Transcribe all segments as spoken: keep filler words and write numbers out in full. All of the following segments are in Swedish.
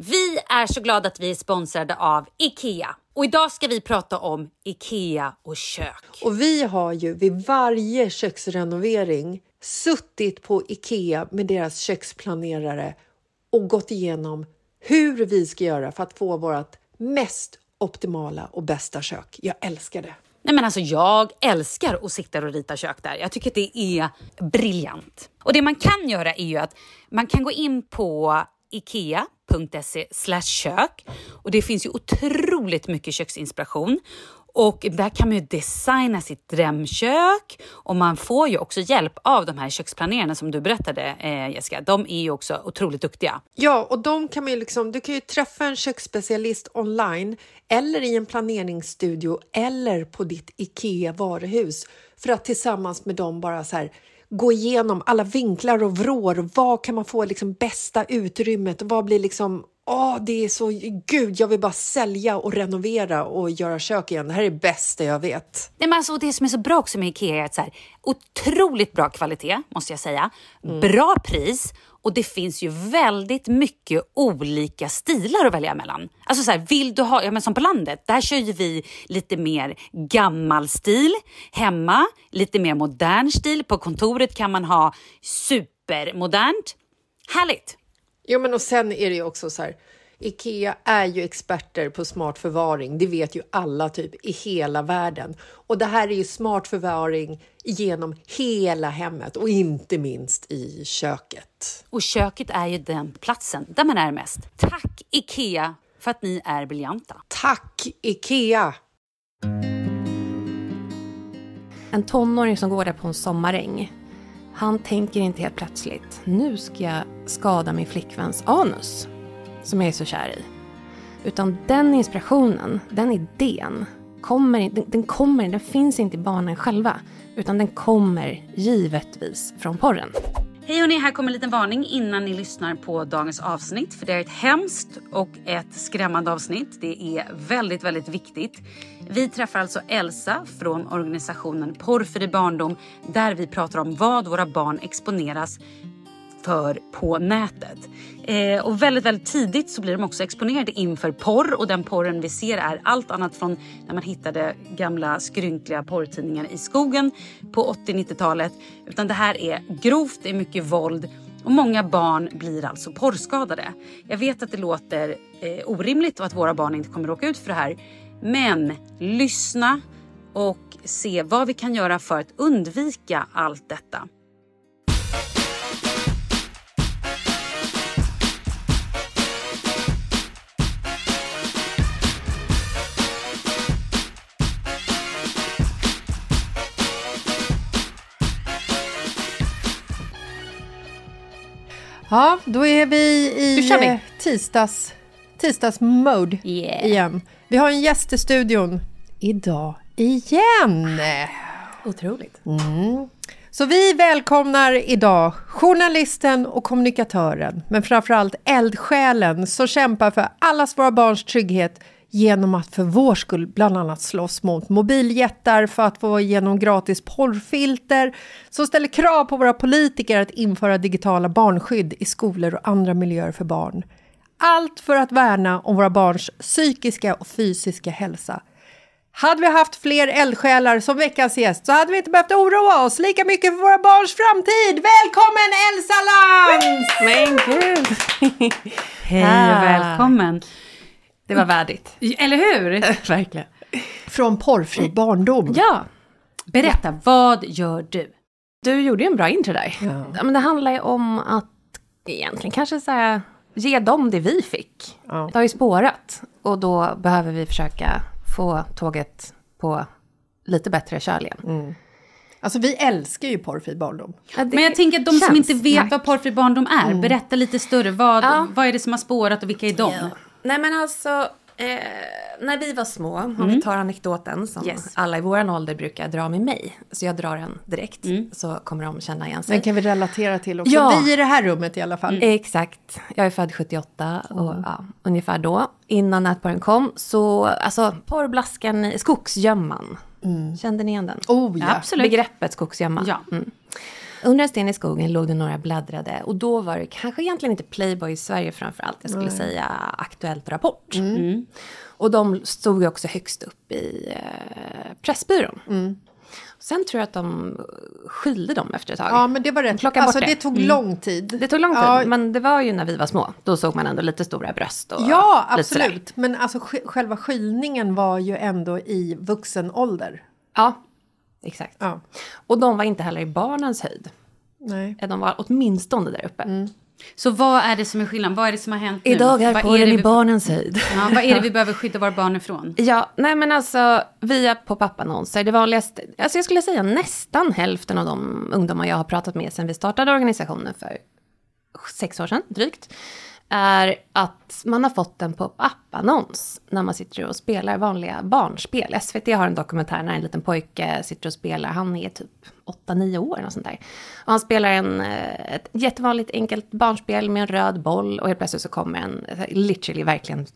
Vi är så glada att vi är sponsrade av IKEA. Och idag ska vi prata om IKEA och kök. Och vi har ju vid varje köksrenovering suttit på IKEA med deras köksplanerare och gått igenom hur vi ska göra för att få vårt mest optimala och bästa kök. Jag älskar det. Nej, men alltså jag älskar att sitta och rita kök där. Jag tycker att det är briljant. Och det man kan göra är ju att man kan gå in på ikea punkt se slash kök och det finns ju otroligt mycket köksinspiration. Och där kan man ju designa sitt drömkök. Och man får ju också hjälp av de här köksplanerarna som du berättade, eh, Jessica. De är ju också otroligt duktiga. Ja, och de kan ju liksom, du kan ju träffa en köksspecialist online eller i en planeringsstudio eller på ditt IKEA-varuhus för att tillsammans med dem bara så här gå igenom alla vinklar och vrår. Och vad kan man få liksom bästa utrymmet? Och vad blir liksom... Åh, oh, det är så... Gud, jag vill bara sälja och renovera och göra kök igen. Det här är det bästa jag vet. Nej, men alltså, det som är så bra också med IKEA är att så här, otroligt bra kvalitet, måste jag säga. Mm. Bra pris. Och det finns ju väldigt mycket olika stilar att välja mellan. Alltså så här, vill du ha... Ja, men som på landet, där kör ju vi lite mer gammal stil. Hemma, lite mer modern stil. På kontoret kan man ha supermodernt. Härligt! Jo, men och sen är det ju också så här, IKEA är ju experter på smart förvaring. Det vet ju alla typ i hela världen. Och det här är ju smart förvaring genom hela hemmet och inte minst i köket. Och köket är ju den platsen där man är mest. Tack IKEA för att ni är briljanta. Tack IKEA! En tonåring som går där på en sommaräng. Han tänker inte helt plötsligt, nu ska jag skada min flickväns anus, som jag är så kär i. Utan den inspirationen, den idén, kommer, den, den, kommer, den finns inte i barnen själva, utan den kommer givetvis från porren. Hej hörni, här kommer en liten varning innan ni lyssnar på dagens avsnitt. För det är ett hemskt och ett skrämmande avsnitt. Det är väldigt, väldigt viktigt. Vi träffar alltså Elsa från organisationen Porrfri barndom. Där vi pratar om vad våra barn exponeras för på nätet. Eh, och väldigt, väldigt tidigt så blir de också exponerade inför porr. Och den porren vi ser är allt annat från när man hittade gamla skrynkliga porrtidningar i skogen på åttio-nittiotalet. Utan det här är grovt, det är mycket våld. Och många barn blir alltså porrskadade. Jag vet att det låter eh, orimligt och att våra barn inte kommer råka ut för det här. Men lyssna och se vad vi kan göra för att undvika allt detta. Ja, då är vi i vi. tisdags tisdags mode yeah. igen. Vi har en gäst i studion idag igen. Otroligt. Mm. Så vi välkomnar idag journalisten och kommunikatören, men framförallt eldsjälen som kämpar för allas våra barns trygghet genom att för vår skull bland annat slåss mot mobiljättar för att få igenom gratis porrfilter som ställer krav på våra politiker att införa digitala barnskydd i skolor och andra miljöer för barn. Allt för att värna om våra barns psykiska och fysiska hälsa. Hade vi haft fler eldsjälar som veckans gäst så hade vi inte behövt oroa oss lika mycket för våra barns framtid. Välkommen Elsa Lantz! Men gud! Hej och välkommen! Det var värdigt. Eller hur? Verkligen. Från porrfri barndom. Ja. Berätta, ja. Vad gör du? Du gjorde ju en bra intro där. Ja. Men det handlar ju om att egentligen kanske så här, ge dem det vi fick. Ja. Det har ju spårat. Och då behöver vi försöka få tåget på lite bättre körled. Mm. Alltså vi älskar ju porrfri barndom. Ja, men jag tänker att de som inte vet tack. Vad porrfri barndom är. Mm. Berätta lite större. Vad, ja. vad är det som har spårat och vilka är de? Ja. Nej men alltså, eh, när vi var små, mm. om vi tar anekdoten som yes. alla i våran ålder brukar dra med mig. Så jag drar den direkt, mm. så kommer de känna igen sig. Den kan vi relatera till också, ja. Vi i det här rummet i alla fall. Mm. Exakt, jag är född sjuttioåtta och mm. ja, ungefär då, innan nätporren kom. Så alltså, porrblaskan i skogsgömman, mm. kände ni igen den? Oh ja, absolut. Begreppet skogsgömman. Ja. Mm. Under en sten i skogen låg det några bladdrade. Och då var det kanske egentligen inte Playboy i Sverige framförallt. Jag skulle mm. säga Aktuellt Rapport. Mm. Mm. Och de stod ju också högst upp i eh, Pressbyrån. Mm. Sen tror jag att de skilde dem efter ett tag. Ja, men det var rätt. Alltså det. det tog mm. lång tid. Det tog lång tid, ja. Men det var ju när vi var små. Då såg man ändå lite stora bröst. Och ja, absolut. Men alltså sk- själva skilningen var ju ändå i vuxen ålder. Ja, exakt. Ja. Och de var inte heller i barnens höjd. Nej. De var åtminstone där uppe. Mm. Så vad är det som är skillnaden? Vad är det som har hänt nu? Idag är porren i barnens höjd. Ja, vad är det vi behöver skydda våra barn ifrån? Ja, nej men alltså via pop-up-annonser. Det vanligaste, alltså jag skulle säga nästan hälften av de ungdomar jag har pratat med sedan vi startade organisationen för sex år sedan drygt. Är att man har fått en pop-up-annons när man sitter och spelar vanliga barnspel. S V T har en dokumentär när en liten pojke sitter och spelar. Han är typ åtta nio år eller sånt där. Och han spelar en, ett jättevanligt enkelt barnspel med en röd boll. Och helt plötsligt så kommer en, literally verkligen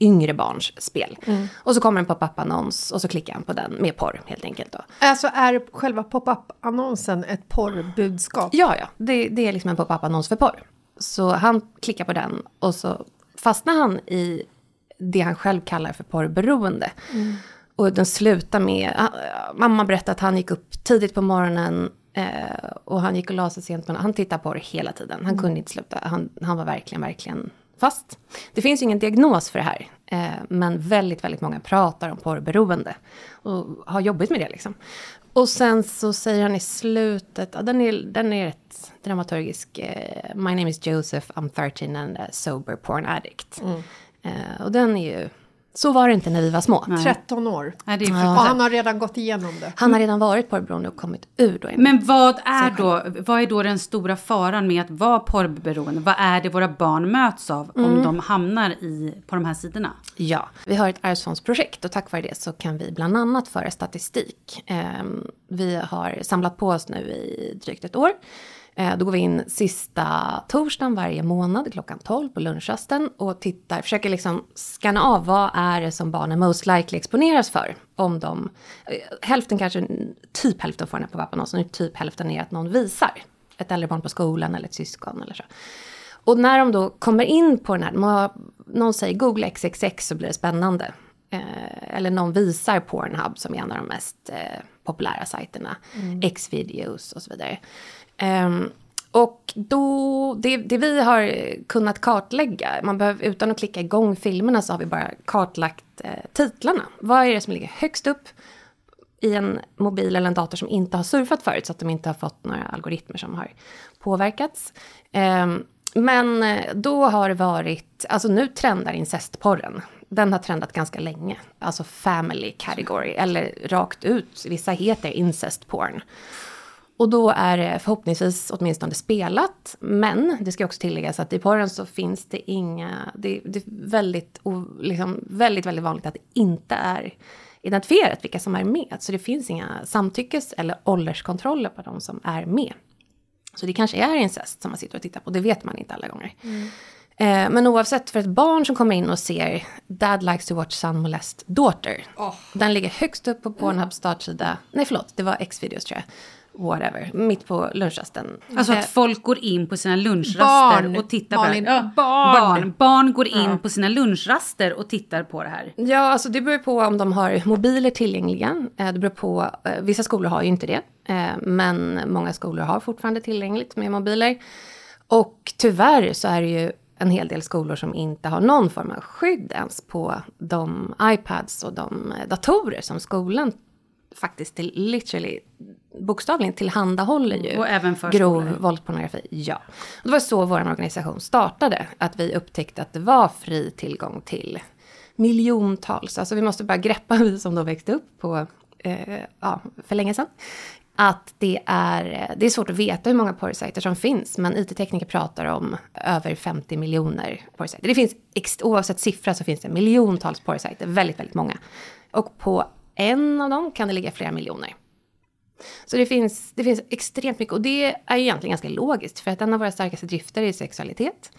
yngre barns spel. Mm. Och så kommer en pop-up-annons och så klickar han på den med porr helt enkelt. Då. Alltså är själva pop-up-annonsen ett porrbudskap? Ja, ja. Det, det är liksom en pop-up-annons för porr. Så han klickar på den och så fastnar han i det han själv kallar för porrberoende. Mm. Och den slutar med, mamma berättade att han gick upp tidigt på morgonen eh, och han gick och la sig sent. Han tittade på det hela tiden, han mm. kunde inte sluta, han, han var verkligen, verkligen fast. Det finns ju ingen diagnos för det här, eh, men väldigt, väldigt många pratar om porrberoende och har jobbat med det liksom. Och sen så säger han i slutet, ja, den är, den är rätt dramaturgisk. My name is Joseph, I'm thirteen and a sober porn addict. Mm. Uh, och den är ju, så var det inte när vi var små. Nej. tretton år. Nej, det är ja. Och han har redan gått igenom det. Han har redan varit porrberoende och kommit ur då. Men vad är då, vad är då den stora faran med att vara porrberoende? Vad är det våra barn möts av mm. om de hamnar i, på de här sidorna? Ja, vi har ett arvsfondsprojekt och tack vare det så kan vi bland annat föra statistik. Vi har samlat på oss nu i drygt ett år. Då går vi in sista torsdagen varje månad klockan tolv på lunchrasten och tittar, försöker liksom skanna av vad är det som barnen most likely exponeras för. Om de, hälften kanske, typ hälften får den på pappan och så, typ hälften är att någon visar. Ett äldre barn på skolan eller ett syskon eller så. Och när de då kommer in på den här, man, någon säger Google X X X så blir det spännande. Eh, eller någon visar Pornhub som är en av de mest eh, populära sajterna. Mm. Xvideos och så vidare. Um, och då, det, det vi har kunnat kartlägga, man behöver, utan att klicka igång filmerna så har vi bara kartlagt eh, titlarna. Vad är det som ligger högst upp i en mobil eller en dator som inte har surfat förut så att de inte har fått några algoritmer som har påverkats. Um, men då har det varit, alltså nu trendar incestporren. Den har trendat ganska länge. Alltså family category eller rakt ut, vissa heter incestporn. Och då är det förhoppningsvis åtminstone spelat. Men det ska också tilläggas att i porren så finns det inga... Det, det är väldigt, liksom, väldigt, väldigt vanligt att det inte är identifierat vilka som är med. Så det finns inga samtyckes- eller ålderskontroller på de som är med. Så det kanske är incest som man sitter och tittar på. Det vet man inte alla gånger. Mm. Eh, men oavsett, för ett barn som kommer in och ser Dad likes to watch son molest daughter. Oh. Den ligger högst upp på Pornhubs startsida. Nej, förlåt. Det var Xvideos tror jag. Whatever, mitt på lunchrasten. Alltså att folk går in på sina lunchraster barn, och tittar på det här. Barn. barn! Barn går in ja. på sina lunchraster och tittar på det här. Ja, alltså det beror på om de har mobiler tillgängliga. Det beror på, vissa skolor har ju inte det. Men många skolor har fortfarande tillgängligt med mobiler. Och tyvärr så är det ju en hel del skolor som inte har någon form av skydd ens på de iPads och de datorer som skolan faktiskt till, literally, bokstavligen tillhandahåller ju och även grov våldspornografi. Ja. Och det var så vår organisation startade. Att vi upptäckte att det var fri tillgång till miljontals. Alltså vi måste bara greppa, vi som då växte upp på, eh, ja, för länge sedan. Att det är, det är svårt att veta hur många porrsajter som finns. Men I T-tekniker pratar om över femtio miljoner porrsajter. Det finns, oavsett siffra så finns det miljontals porrsajter. Väldigt, väldigt många. Och på en av dem kan det ligga flera miljoner. Så det finns, det finns extremt mycket. Och det är ju egentligen ganska logiskt. För att en av våra starkaste drifter är sexualitet.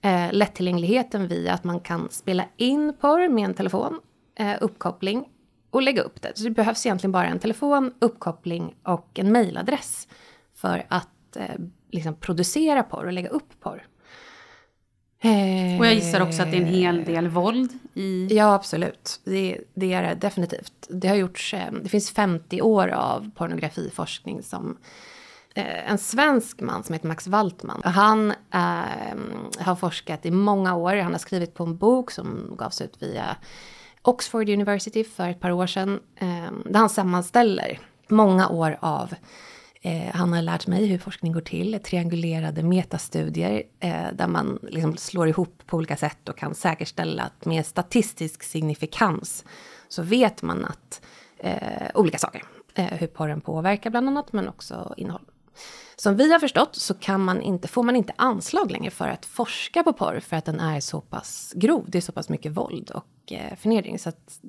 Eh, lättillgängligheten via att man kan spela in porr med en telefon. Eh, uppkoppling och lägga upp det. Så det behövs egentligen bara en telefon, uppkoppling och en mejladress. För att att eh, liksom producera porr och lägga upp porr. Och jag gissar också att det är en hel del våld i... Ja, absolut. Det, det är det definitivt. Det har gjorts... Det finns femtio år av pornografiforskning som... En svensk man som heter Max Waltman. Han eh, har forskat i många år. Han har skrivit på en bok som gavs ut via Oxford University för ett par år sedan. Eh, där han sammanställer många år av... Han har lärt mig hur forskning går till, triangulerade metastudier eh, där man liksom slår ihop på olika sätt och kan säkerställa att med statistisk signifikans så vet man att eh, olika saker, eh, hur porren påverkar bland annat men också innehåll. Som vi har förstått så kan man inte, får man inte anslag längre för att forska på porr för att den är så pass grov, det är så pass mycket våld och eh, förnedring så att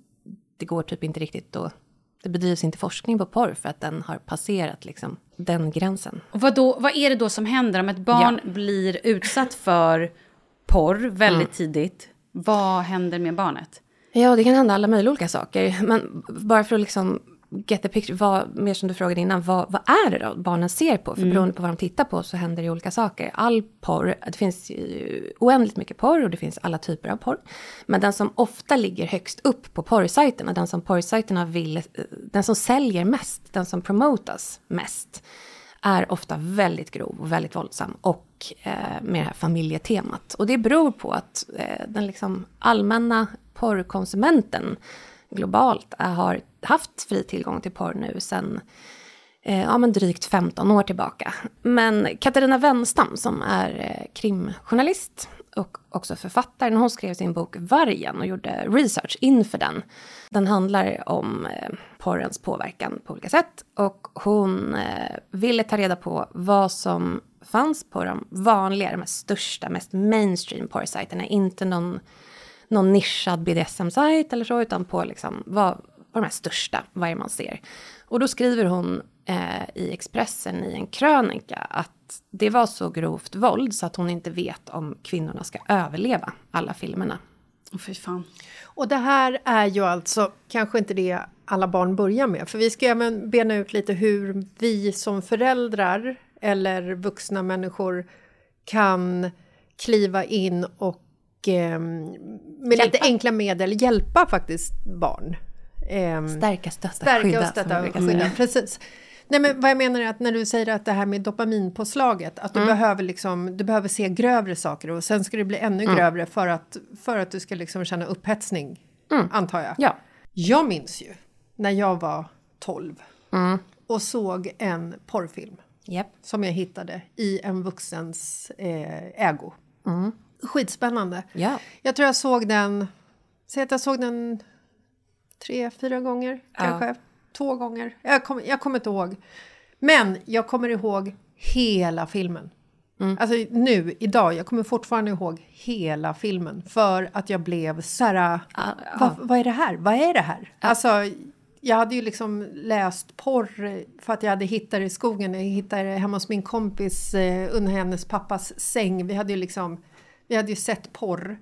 det går typ inte riktigt då. Det bedrivs inte forskning på porr för att den har passerat liksom, den gränsen. Och vad, då, vad är det då som händer om ett barn ja. blir utsatt för porr väldigt mm. tidigt? Vad händer med barnet? Ja, det kan hända alla möjliga olika saker. Men bara för att liksom get the picture, vad, mer som du frågade innan, vad, vad är det då barnen ser på? För mm. beroende på vad de tittar på så händer det olika saker. All porr, det finns ju oändligt mycket porr och det finns alla typer av porr. Men den som ofta ligger högst upp på porrsajterna, den som porrsajterna vill, den som säljer mest, den som promotas mest, är ofta väldigt grov och väldigt våldsam och eh, med det här familjetemat. Och det beror på att eh, den liksom allmänna porrkonsumenten globalt har haft fri tillgång till porr nu sedan eh, ja, men drygt femton år tillbaka. Men Katarina Wenstam som är eh, krimjournalist och också författare, hon skrev sin bok Vargen och gjorde research inför den. Den handlar om eh, porrens påverkan på olika sätt och hon eh, ville ta reda på vad som fanns på de vanliga, de största, mest mainstream porrsajterna, inte någon... någon nischad B D S M-sajt eller så, utan på, liksom, vad, på de här största, vad man ser. Och då skriver hon eh, i Expressen i en krönika att det var så grovt våld så att hon inte vet om kvinnorna ska överleva alla filmerna. Oh, fy fan. Och det här är ju alltså kanske inte det alla barn börjar med. För vi ska även bena ut lite hur vi som föräldrar eller vuxna människor kan kliva in och med hjälpa. Lite enkla medel hjälpa faktiskt barn. Stärka, stötta, Stärka skydda, och stötta och skydda. Precis. Nej, men vad jag menar är att när du säger att det här med dopaminpåslaget, att du, mm. behöver, liksom, du behöver se grövre saker och sen ska det bli ännu mm. grövre för att, för att du ska liksom känna upphetsning, mm. antar jag. Ja. Jag minns ju när jag var tolv mm. och såg en porrfilm yep. som jag hittade i en vuxens eh, ägo. Mm. Skitspännande. Yeah. Jag tror jag såg den, säg att jag såg den tre, fyra gånger kanske. Uh. Två gånger. Jag, kom, jag kommer inte ihåg. Men jag kommer ihåg hela filmen. Mm. Alltså nu, idag, jag kommer fortfarande ihåg hela filmen. För att jag blev såhär, uh, uh. vad, vad är det här? Vad är det här? Uh. Alltså, jag hade ju liksom läst porr för att jag hade hittat det i skogen. Jag hittade det hemma hos min kompis under hennes pappas säng. Vi hade ju liksom... Jag hade ju sett porr,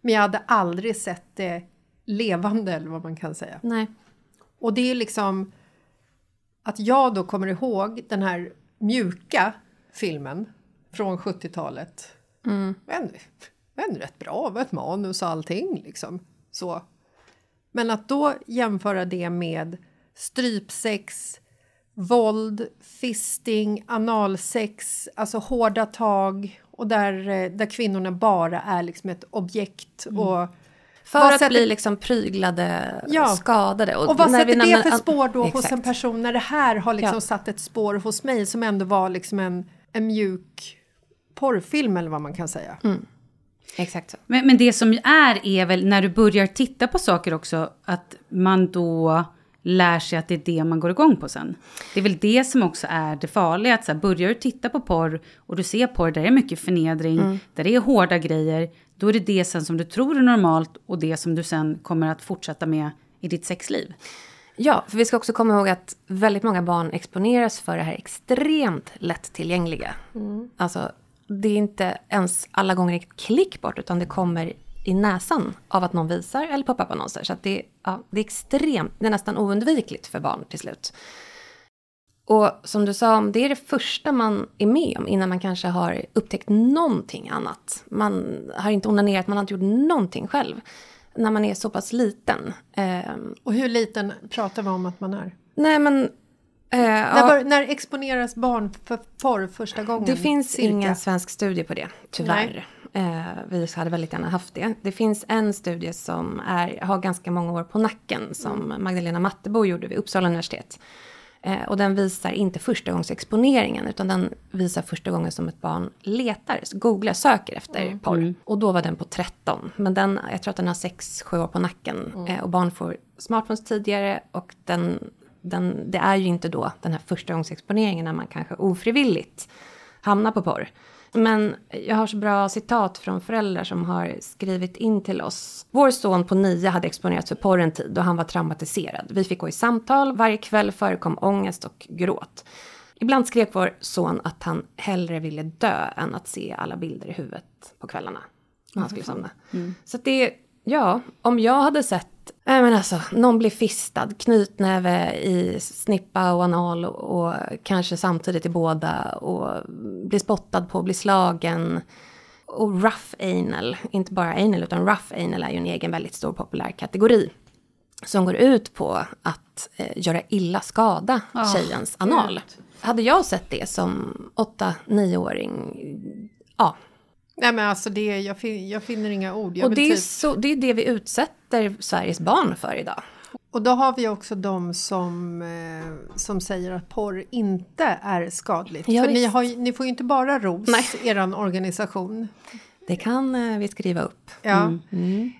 men jag hade aldrig sett det levande, eller vad man kan säga. Nej. Och det är liksom att jag då kommer ihåg den här mjuka filmen från sjuttiotalet. Mm. Men, men rätt bra, var ett manus och allting liksom. Så. Men att då jämföra det med strypsex, våld, fisting, analsex, alltså hårda tag... Och där, där kvinnorna bara är liksom ett objekt. Mm. Och för att bli liksom pryglade, ja. skadade. Och, och vad när sätter vi namn... det för spår då Exakt. hos en person när det här har liksom ja. satt ett spår hos mig som ändå var liksom en, en mjuk porrfilm eller vad man kan säga. Mm. Exakt så. Men, men det som är är väl när du börjar titta på saker också att man då... lär sig att det är det man går igång på sen. Det är väl det som också är det farliga. Att så här, börjar du titta på porr och du ser porr där det är mycket förnedring, mm. där det är hårda grejer, då är det det sen som du tror är normalt och det som du sen kommer att fortsätta med i ditt sexliv. Ja, för vi ska också komma ihåg att väldigt många barn exponeras för det här extremt lättillgängliga. Mm. Alltså, det är inte ens alla gånger ett klick bort utan det kommer i näsan av att någon visar eller poppar på annonser. Så att det, ja, det är extremt, det är nästan oundvikligt för barn till slut. Och som du sa, det är det första man är med om innan man kanske har upptäckt någonting annat. Man har inte onanerat, man har inte gjort någonting själv när man är så pass liten. Och hur liten pratar vi om att man är? Nej, men... Uh, när, bör, när exponeras barn för porr första gången? Det finns cirka. Ingen svensk studie på det, tyvärr. Uh, vi hade väldigt gärna haft det. Det finns en studie som är, har ganska många år på nacken som Magdalena Mattebo gjorde vid Uppsala universitet. Uh, och den visar inte första gångs exponeringen, utan den visar första gången som ett barn letar, googlar, söker efter mm. porr. Och då var den på tretton. Men den, jag tror att den har sex sju år på nacken. Mm. Uh, och barn får smartphones tidigare och den... Den, det är ju inte då den här förstagångsexponeringen när man kanske ofrivilligt hamnar på porr. Men jag har så bra citat från föräldrar som har skrivit in till oss. Vår son på nio hade exponerats för porr en tid och han var traumatiserad. Vi fick gå i samtal, varje kväll förekom ångest och gråt. Ibland skrek vår son att han hellre ville dö än att se alla bilder i huvudet på kvällarna när han skulle somna. Mm. Så att det är... Ja, om jag hade sett äh, men alltså, någon bli fistad, knytnäve i snippa och anal och, och kanske samtidigt i båda och bli spottad på, bli slagen och rough anal, inte bara anal utan rough anal är ju en egen väldigt stor populär kategori som går ut på att eh, göra illa skada oh, tjejens anal. Vet. Hade jag sett det som åtta-nioåring, ja... Nej men alltså det, jag, fin- jag finner inga ord. Jag och det, typ... är så, det är det vi utsätter Sveriges barn för idag. Och då har vi också de som, eh, som säger att porr inte är skadligt. Ja, för ni, har ju, ni får ju inte bara ros i er organisation. Det kan eh, vi skriva upp. Ja. Mm. Mm.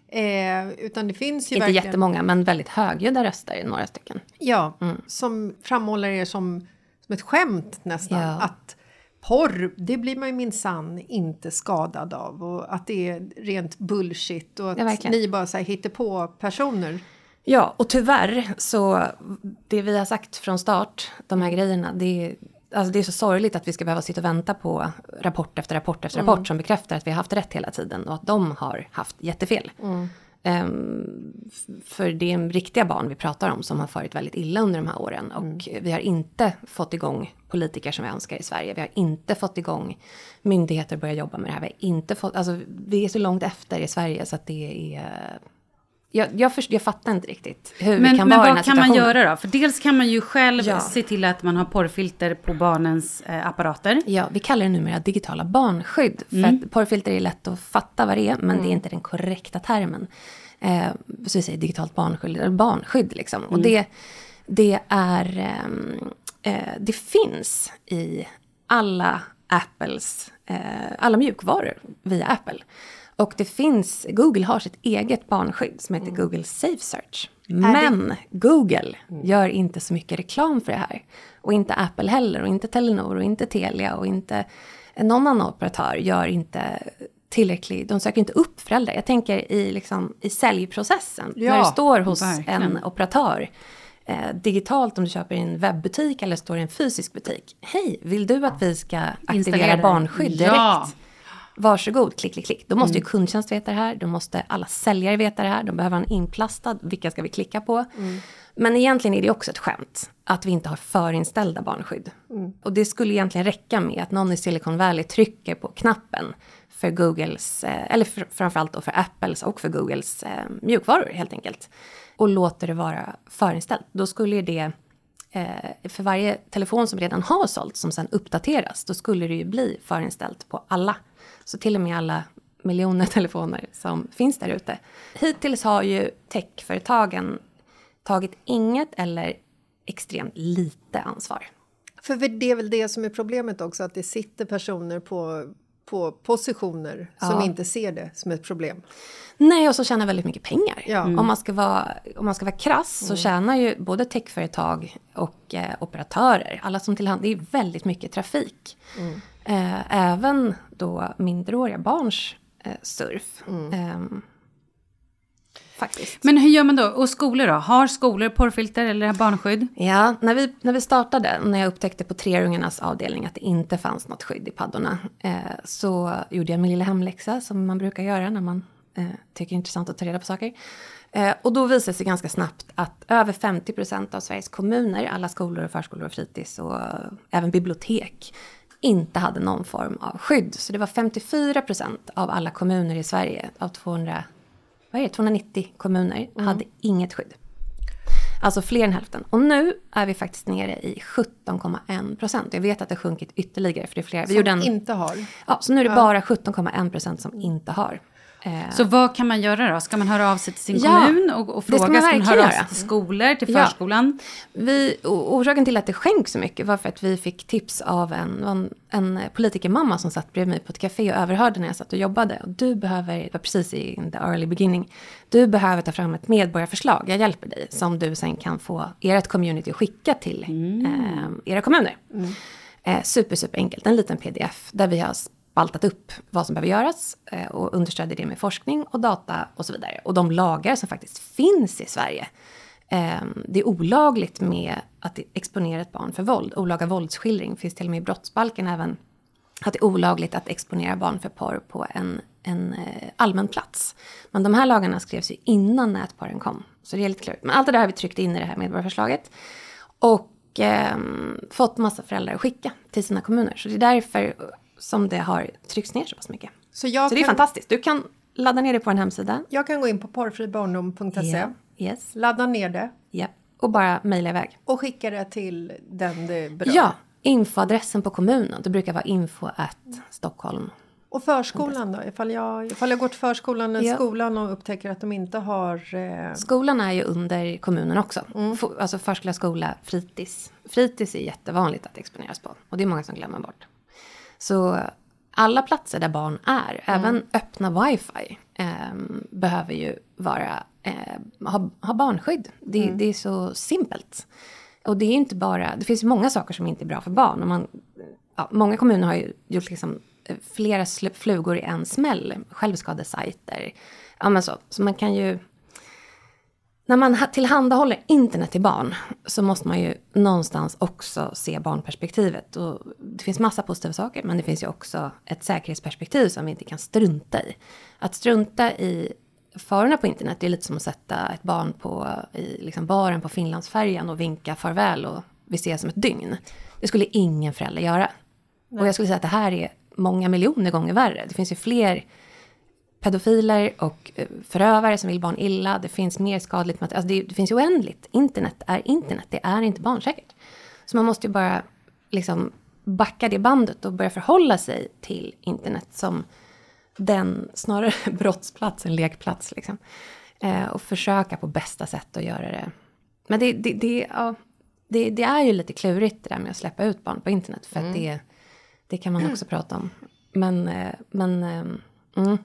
Eh, utan det finns ju inte verkligen... jättemånga men väldigt högljudda röster, några stycken. Ja, mm. som framhåller er som, som ett skämt nästan ja. Att... Porr, det blir man ju minsann inte skadad av. Och att det är rent bullshit. Och att ja, ni bara så här hittar på personer. Ja, och tyvärr så det vi har sagt från start, de här grejerna. Det, alltså det är så sorgligt att vi ska behöva sitta och vänta på rapport efter rapport efter rapport. Mm. Som bekräftar att vi har haft rätt hela tiden. Och att de har haft jättefel. Mm. Um, för det är riktiga barn vi pratar om som har farit väldigt illa under de här åren. Och mm. vi har inte fått igång politiker som vi önskar i Sverige. Vi har inte fått igång myndigheter att börja jobba med det här. Vi har inte fått, alltså, vi är så långt efter i Sverige så att det är... Jag, jag, först, jag fattar inte riktigt hur men, vi kan men vara i den här situationen. Men vad kan man göra då? För dels kan man ju själv ja. Se till att man har porrfilter på barnens eh, apparater. Ja, vi kallar det numera digitala barnskydd. För mm. att porrfilter är lätt att fatta vad det är, men mm. det är inte den korrekta termen. Eh, så vi säger digitalt barnskydd, eller barnskydd liksom. Mm. Och det, det är... Eh, det finns i alla Apples... Eh, alla mjukvaror via Apple. Och det finns, Google har sitt eget barnskydd som heter mm. Google Safe Search. Men Google mm. gör inte så mycket reklam för det här. Och inte Apple heller, och inte Telenor, och inte Telia, och inte någon annan operatör gör inte tillräckligt. De söker inte upp föräldrar. Jag tänker i, liksom, i säljprocessen. Ja, när det står hos verkligen. En operatör eh, digitalt, om du köper i en webbutik eller står i en fysisk butik. Hej, vill du att vi ska aktivera barnskydd direkt? Ja. Varsågod, klick, klick, klick. Då måste mm. ju kundtjänst veta det här. Då måste alla säljare veta det här. De behöver en inplastad. Vilka ska vi klicka på? Mm. Men egentligen är det också ett skämt. Att vi inte har förinställda barnskydd. Mm. Och det skulle egentligen räcka med att någon i Silicon Valley trycker på knappen. För Googles, eller för, framförallt då för Apples och för Googles eh, mjukvaror helt enkelt. Och låter det vara förinställt. Då skulle det... För varje telefon som redan har sålt som sen uppdateras, då skulle det ju bli förinställt på alla. Så till och med alla miljoner telefoner som finns där ute. Hittills har ju techföretagen tagit inget eller extremt lite ansvar. För det är väl det som är problemet också, att det sitter personer på... på positioner som ja. Inte ser det som ett problem. Nej, och så tjänar väldigt mycket pengar. Ja. Mm. Om man ska vara, om man ska vara krass mm. så tjänar ju både techföretag och eh, operatörer. Alla som tillhandlar, det är väldigt mycket trafik. Mm. Eh, även då mindreåriga barns eh, surf. Mm. Eh, faktiskt. Men hur gör man då? Och skolor då? Har skolor porrfilter eller barnskydd? Ja, när vi, när vi startade, när jag upptäckte på treungarnas avdelning att det inte fanns något skydd i paddorna eh, så gjorde jag min lilla hemläxa som man brukar göra när man eh, tycker är intressant att ta reda på saker. Eh, och då visar det sig ganska snabbt att över femtio procent av Sveriges kommuner, alla skolor och förskolor och fritids och eh, även bibliotek, inte hade någon form av skydd. Så det var femtiofyra procent av alla kommuner i Sverige, av tvåhundra, vad är det, tvåhundranittio kommuner, mm. hade inget skydd. Alltså fler än hälften. Och nu är vi faktiskt nere i sjutton komma ett procent. Jag vet att det har sjunkit ytterligare för det är fler. Vi som gjorde en... inte har. Ja, så nu är det ja. bara sjutton komma ett procent som inte har. Så vad kan man göra då? Ska man höra av sig till sin ja, kommun och, och fråga? Ska man, ska man höra av sig till skolor, till förskolan? Ja. Vi, orsaken till att det skänk så mycket var för att vi fick tips av en, en, en politikermamma som satt bredvid mig på ett café och överhörde när jag satt och jobbade. Och du behöver, det var precis i the early beginning, du behöver ta fram ett medborgarförslag, jag hjälper dig, som du sen kan få ert community att skicka till mm. eh, era kommuner. Mm. Eh, super, super enkelt, en liten pdf där vi har spaltat upp vad som behöver göras och understödjer det med forskning och data och så vidare. Och de lagar som faktiskt finns i Sverige. Det är olagligt med att exponera ett barn för våld. Olaga våldsskildring finns till och med i brottsbalken även. Att det är olagligt att exponera barn för porr på en, en allmän plats. Men de här lagarna skrevs ju innan nätporren kom. Så det är lite klurigt. Men allt det där har vi tryckt in i det här medborgarförslaget. Och eh, fått massa föräldrar att skicka till sina kommuner. Så det är därför som det har tryckts ner så pass mycket. Så, jag så det är kan... fantastiskt. Du kan ladda ner det på en hemsida. Jag kan gå in på porrfri barndom punkt se. Yeah. Yes. Ladda ner det. Yeah. Och bara mejla iväg. Och skicka det till den det berör. Ja, infoadressen på kommunen. Det brukar vara info at Stockholm. Och förskolan då? Ifall jag, ifall jag går till förskolan eller ja. skolan och upptäcker att de inte har... Eh... Skolan är ju under kommunen också. Mm. F- alltså förskola, skola, fritids. Fritids är jättevanligt att exponeras på. Och det är många som glömmer bort. Så alla platser där barn är, mm. även öppna wifi, eh, behöver ju vara, eh, ha, ha barnskydd. Det, mm. det är så simpelt. Och det är inte bara, det finns ju många saker som inte är bra för barn. Och man, ja, många kommuner har ju gjort liksom flera sl- flugor i en smäll, självskadesajter. Ja, men så. Så man kan ju, när man tillhandahåller internet till barn så måste man ju någonstans också se barnperspektivet. Och det finns massa positiva saker, men det finns ju också ett säkerhetsperspektiv som vi inte kan strunta i. Att strunta i farorna på internet är lite som att sätta ett barn på i liksom baren på Finlandsfärjan och vinka farväl och vi ses som ett dygn. Det skulle ingen förälder göra. Nej. Och jag skulle säga att det här är många miljoner gånger värre. Det finns ju fler pedofiler och förövare som vill barn illa. Det finns mer skadligt. Alltså det, det finns ju oändligt. Internet är internet. Det är inte barnsäkert. Så man måste ju bara liksom backa det bandet och börja förhålla sig till internet som den snarare brottsplats, en lekplats liksom. Eh, och försöka på bästa sätt att göra det. Men det, det, det, ja, det, det är ju lite klurigt det där med att släppa ut barn på internet. För mm. att det, det kan man också mm. prata om. Men... men Mm.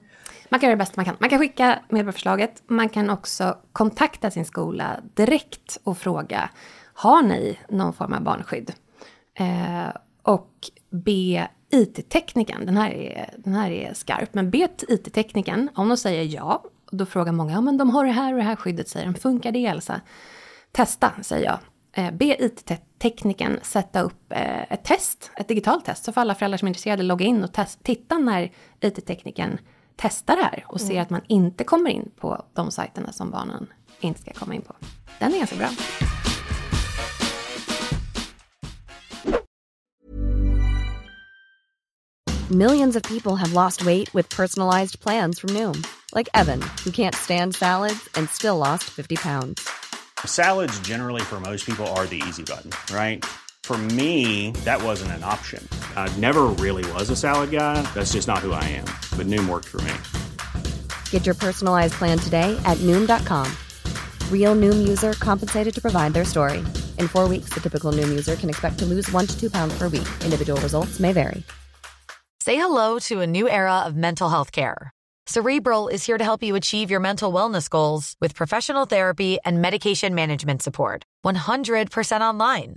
Man kan göra det bästa man kan. Man kan skicka medborgarförslaget. Man kan också kontakta sin skola direkt och fråga, har ni någon form av barnskydd? Eh, och be I T-teknikern, den här, är, den här är skarp, men be I T-teknikern, om de säger ja, då frågar många, ja men de har det här och det här skyddet, säger de, funkar det Elsa? Testa, säger jag. Eh, be I T-teknikern sätta upp eh, ett test, ett digitalt test, så för alla föräldrar som är intresserade logga in och test, titta när I T-teknikern testar det här och mm. ser att man inte kommer in på de sajterna som barnen inte ska komma in på. Den är ganska bra. Millions of people have lost weight with personalized plans from Noom, like Evan, who can't stand salads and still lost fifty pounds. Salads generally for most people are the easy button, right? For me, that wasn't an option. I never really was a salad guy. That's just not who I am. But Noom worked for me. Get your personalized plan today at noom dot com. Real Noom user compensated to provide their story. In four weeks, the typical Noom user can expect to lose one to two pounds per week. Individual results may vary. Say hello to a new era of mental health care. Cerebral is here to help you achieve your mental wellness goals with professional therapy and medication management support. one hundred percent online.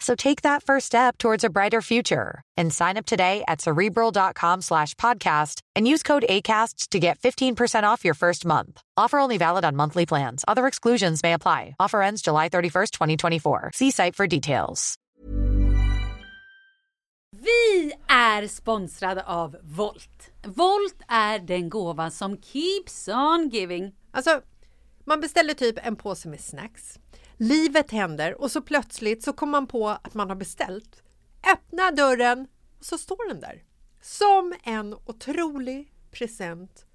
So take that first step towards a brighter future and sign up today at Cerebral.com slash podcast and use code ACAST to get fifteen percent off your first month. Offer only valid on monthly plans. Other exclusions may apply. Offer ends July thirty-first, twenty twenty-four. See site for details. Vi är sponsrade av Wolt. Wolt är den gåva som keeps on giving. Alltså, man beställer typ en påse med snacks. Livet händer och så plötsligt så kommer man på att man har beställt. Öppna dörren och så står den där. Som en otrolig present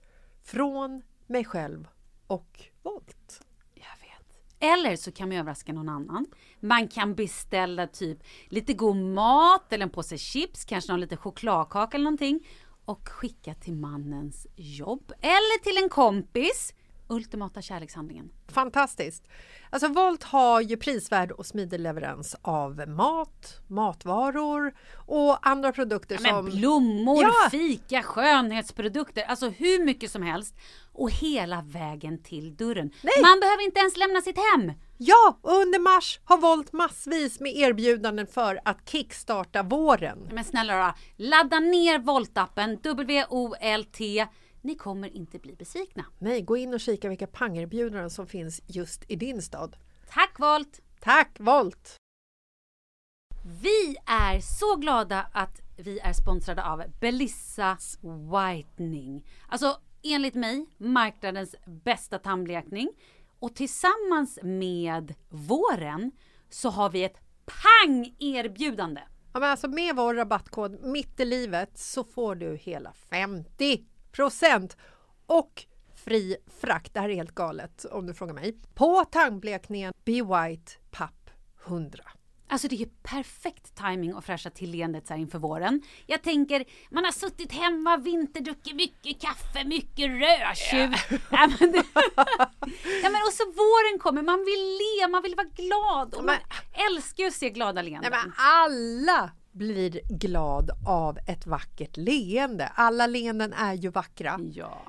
från mig själv och Wolt. Eller så kan man överraska någon annan. Man kan beställa typ lite god mat eller en påse chips, kanske någon lite chokladkaka eller någonting. Och skicka till mannens jobb eller till en kompis. Ultimata kärlekshandlingen. Fantastiskt. Alltså Wolt har ju prisvärd och smidig leverans av mat, matvaror och andra produkter ja, som... Men blommor, ja. fika, skönhetsprodukter. Alltså hur mycket som helst. Och hela vägen till dörren. Nej. Man behöver inte ens lämna sitt hem. Ja, och under mars har Wolt massvis med erbjudanden för att kickstarta våren. Men snälla då, ladda ner Wolt-appen W O L T. Ni kommer inte bli besvikna. Nej, gå in och kika vilka pangerbjudanden som finns just i din stad. Tack Wolt! Tack Wolt! Vi är så glada att vi är sponsrade av Bellissas Whitening. Alltså enligt mig marknadens bästa tandblekning. Och tillsammans med våren så har vi ett pang-erbjudande. Ja, men alltså med vår rabattkod Mitt i livet så får du hela femtio procent och fri frakt. Det här är helt galet om du frågar mig. På tandblekningen Be White Papp hundra. Alltså det är ju perfekt timing att fräscha till leendet så här inför våren. Jag tänker, man har suttit hemma, vinterduckit, mycket kaffe, mycket rödtjur. Ja. Ja, ja, men och så våren kommer, man vill le, man vill vara glad. Och men, man älskar ju att se glada leenden. Nej, men alla blir glad av ett vackert leende. Alla leenden är ju vackra. Ja.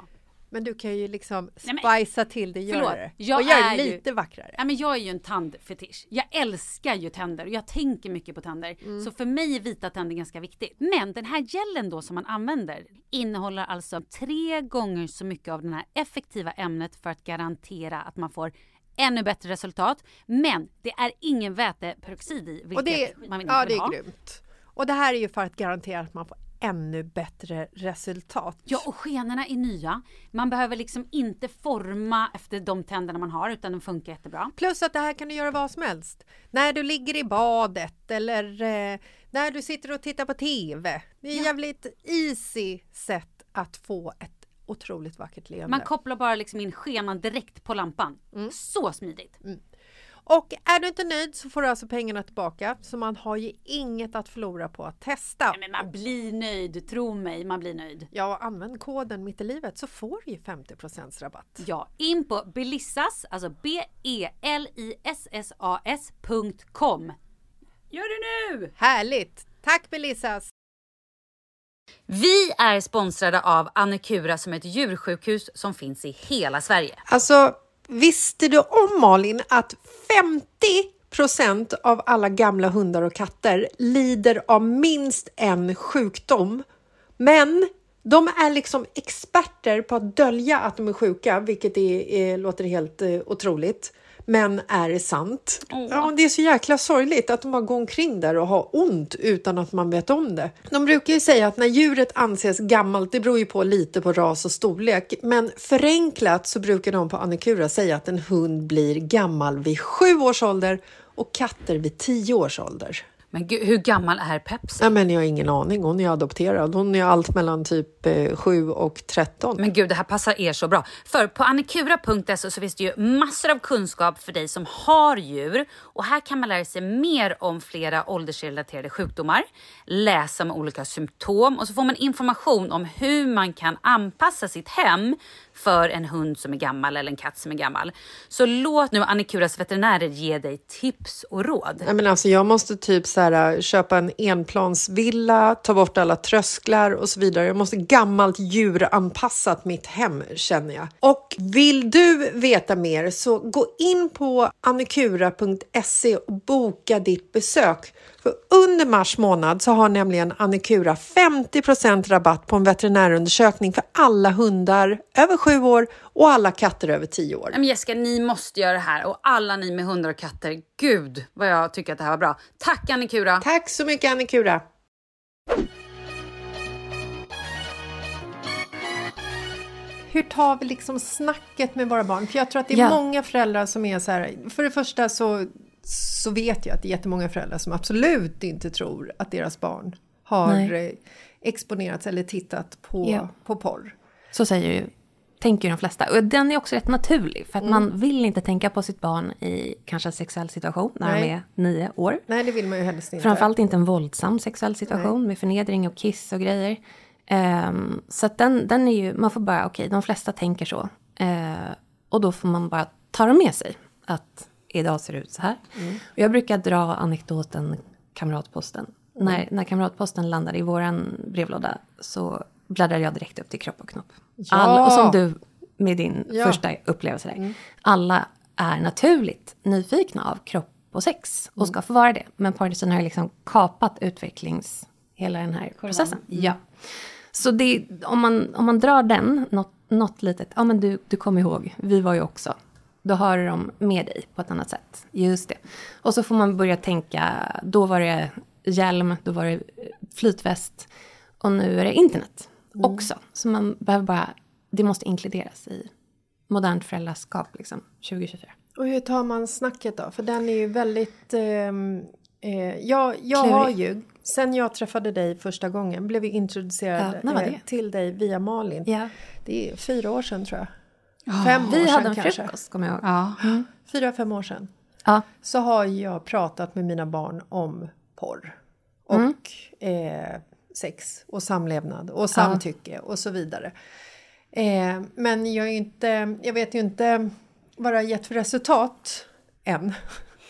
Men du kan ju liksom spicea till det, förlåt, gör det. Och gör det lite ju, vackrare. Nej, men jag är ju en tandfetisch. Jag älskar ju tänder och jag tänker mycket på tänder. Mm. Så för mig är vita tänder ganska viktigt. Men den här gelen då som man använder innehåller alltså tre gånger så mycket av det här effektiva ämnet för att garantera att man får ännu bättre resultat. Men det är ingen väteperoxid i, vilket det, man inte ja, vill det ha. Ja, det är grymt. Och det här är ju för att garantera att man får ännu bättre resultat. Ja, och skenorna är nya. Man behöver liksom inte forma efter de tänderna man har, utan de funkar jättebra. Plus att det här kan du göra vad som helst. När du ligger i badet eller eh, när du sitter och tittar på tv. Det är ja. jävligt easy sätt att få ett otroligt vackert leende. Man kopplar bara liksom in skenan direkt på lampan. Mm. Så smidigt. Mm. Och är du inte nöjd så får du alltså pengarna tillbaka. Så man har ju inget att förlora på att testa. Nej, men man blir nöjd, tro mig, man blir nöjd. Ja, använd koden Mitt i livet så får du ju femtio procent rabatt. Ja, in på Bellissas, alltså B E L I S S A S punkt com. Gör det nu! Härligt! Tack Bellissas! Vi är sponsrade av AniCura som är ett djursjukhus som finns i hela Sverige. Alltså... Visste du om, Malin, att femtio procent av alla gamla hundar och katter lider av minst en sjukdom? Men de är liksom experter på att dölja att de är sjuka, vilket är, är, låter helt eh, otroligt. Men är det sant? Oh. Ja, det är så jäkla sorgligt att de bara går omkring där och har ont utan att man vet om det. De brukar ju säga att när djuret anses gammalt, det beror ju på lite på ras och storlek. Men förenklat så brukar de på AniCura säga att en hund blir gammal vid sju års ålder och katter vid tio års ålder. Men gud, hur gammal är Pepsi? Ja, men jag har ingen aning. Hon är adopterad. Hon är allt mellan typ eh, sju och tretton. Men gud, det här passar er så bra. För på anicura punkt se så finns det ju massor av kunskap för dig som har djur. Och här kan man lära sig mer om flera åldersrelaterade sjukdomar. Läsa om olika symptom. Och så får man information om hur man kan anpassa sitt hem för en hund som är gammal eller en katt som är gammal. Så låt nu Anicuras veterinärer ge dig tips och råd. Nej, men alltså, jag måste typ så här, köpa en enplansvilla, ta bort alla trösklar och så vidare. Jag måste gammalt djuranpassat mitt hem, känner jag. Och vill du veta mer så gå in på anicura punkt se och boka ditt besök. För under mars månad så har nämligen AniCura femtio procent rabatt på en veterinärundersökning för alla hundar över sju år och alla katter över tio år. Men Jessica, ni måste göra det här, och alla ni med hundar och katter, gud vad jag tycker att det här var bra. Tack AniCura! Tack så mycket AniCura! Hur tar vi liksom snacket med våra barn? För jag tror att det är ja. många föräldrar som är så här, för det första så... så vet jag att det är jättemånga föräldrar som absolut inte tror att deras barn har Nej. exponerats eller tittat på, ja. på porr. Så säger ju, tänker ju de flesta. Och den är också rätt naturlig, för att mm. man vill inte tänka på sitt barn i kanske en sexuell situation när Nej. de är nio år. Nej, det vill man ju helst inte. Framförallt inte en våldsam sexuell situation Nej. med förnedring och kiss och grejer. Um, så att den, den är ju, man får bara, okej, okay, de flesta tänker så. Uh, och då får man bara ta dem med sig att... idag ser det ut så här. Mm. Och jag brukar dra anekdoten Kamratposten. Mm. När, när Kamratposten landade i våran brevlåda så bläddrade jag direkt upp till Kropp och knopp. Ja. All, och som du med din ja. första upplevelse där. Mm. Alla är naturligt nyfikna av kropp och sex och mm. ska få vara det. Men porrindustrin har liksom kapat utvecklings hela den här processen. Mm. Ja. Så det, om, man, om man drar den något, något litet, ja men du, du kommer ihåg, vi var ju också. Då har de med dig på ett annat sätt. Just det. Och så får man börja tänka, då var det hjälm, då var det flytväst och nu är det internet mm. också. Så man behöver bara, det måste inkluderas i modernt föräldraskap liksom, tjugo tjugofyra. Och hur tar man snacket då? För den är ju väldigt, eh, eh, jag, jag har ju, sen jag träffade dig första gången, blev vi introducerade ja, eh, till dig via Malin. Ja. Det är fyra år sedan tror jag. Fem oh, år vi hade en kanske. frukost, kommer jag ihåg. Ja. Mm. Fyra, fem år sedan. Ja. Så har jag pratat med mina barn om porr. Och mm. eh, sex och samlevnad och samtycke ja. och så vidare. Eh, men jag, är inte, jag vet ju inte vad det har gett för resultat än.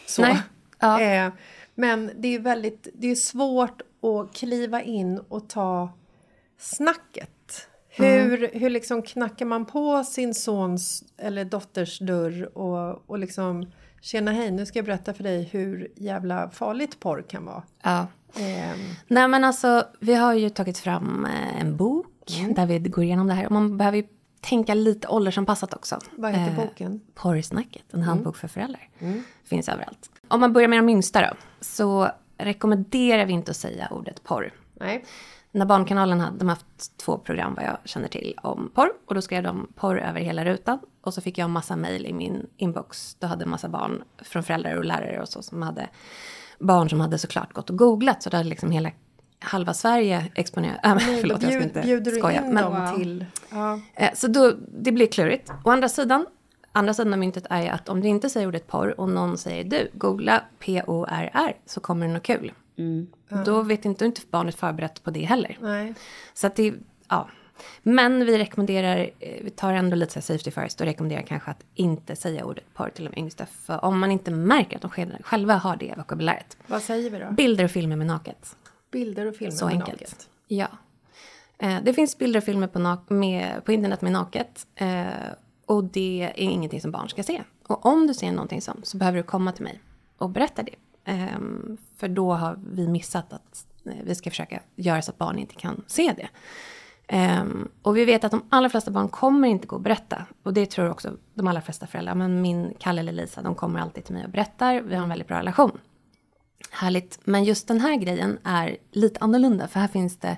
Så. Nej. Ja. Eh, men det är väldigt, det är svårt att kliva in och ta snacket. Mm. Hur, hur liksom knackar man på sin sons eller dotters dörr och, och liksom tjena hej, nu ska jag berätta för dig hur jävla farligt porr kan vara. Ja. Mm. Nej men alltså, vi har ju tagit fram en bok mm. där vi går igenom det här. Och man behöver ju tänka lite åldersanpassat också. Vad heter eh, boken? Porrsnacket, en handbok mm. för föräldrar. Mm. Finns överallt. Om man börjar med de minsta då, så rekommenderar vi inte att säga ordet porr. Nej. När Barnkanalen hade de haft två program vad jag känner till om porr. Och då skrev de porr över hela rutan. Och så fick jag en massa mejl i min inbox. Då hade en massa barn från föräldrar och lärare och så som hade barn som hade såklart gått och googlat. Så det hade liksom hela halva Sverige exponerat. Äh, förlåt, bjud, jag ska inte skoja. Men, dem till. Ja. Så då, det blir klurigt. Å andra sidan, andra sidan av myntet är att om du inte säger ordet porr och någon säger du, googla P O R R så kommer det något kul. Mm. Mm. Då vet inte, inte barnet förberett på det heller. Nej. Så att det, ja. Men vi rekommenderar, vi tar ändå lite så safety first och rekommenderar kanske att inte säga ordet porr till de yngsta. För om man inte märker att de själva har det vokabuläret. Vad säger vi då? Bilder och filmer med naket. Bilder och filmer så med enkelt. Naket. Ja. Eh, det finns bilder och filmer på, na- med, på internet med naket. Eh, och det är ingenting som barn ska se. Och om du ser någonting som, så behöver du komma till mig och berätta det. Um, för då har vi missat att uh, vi ska försöka göra så att barn inte kan se det. Um, och vi vet att de allra flesta barn kommer inte gå och berätta. Och det tror också de allra flesta föräldrar. Men min Kalle eller Lisa, de kommer alltid till mig och berättar. Vi har en väldigt bra relation. Härligt. Men just den här grejen är lite annorlunda. För här finns det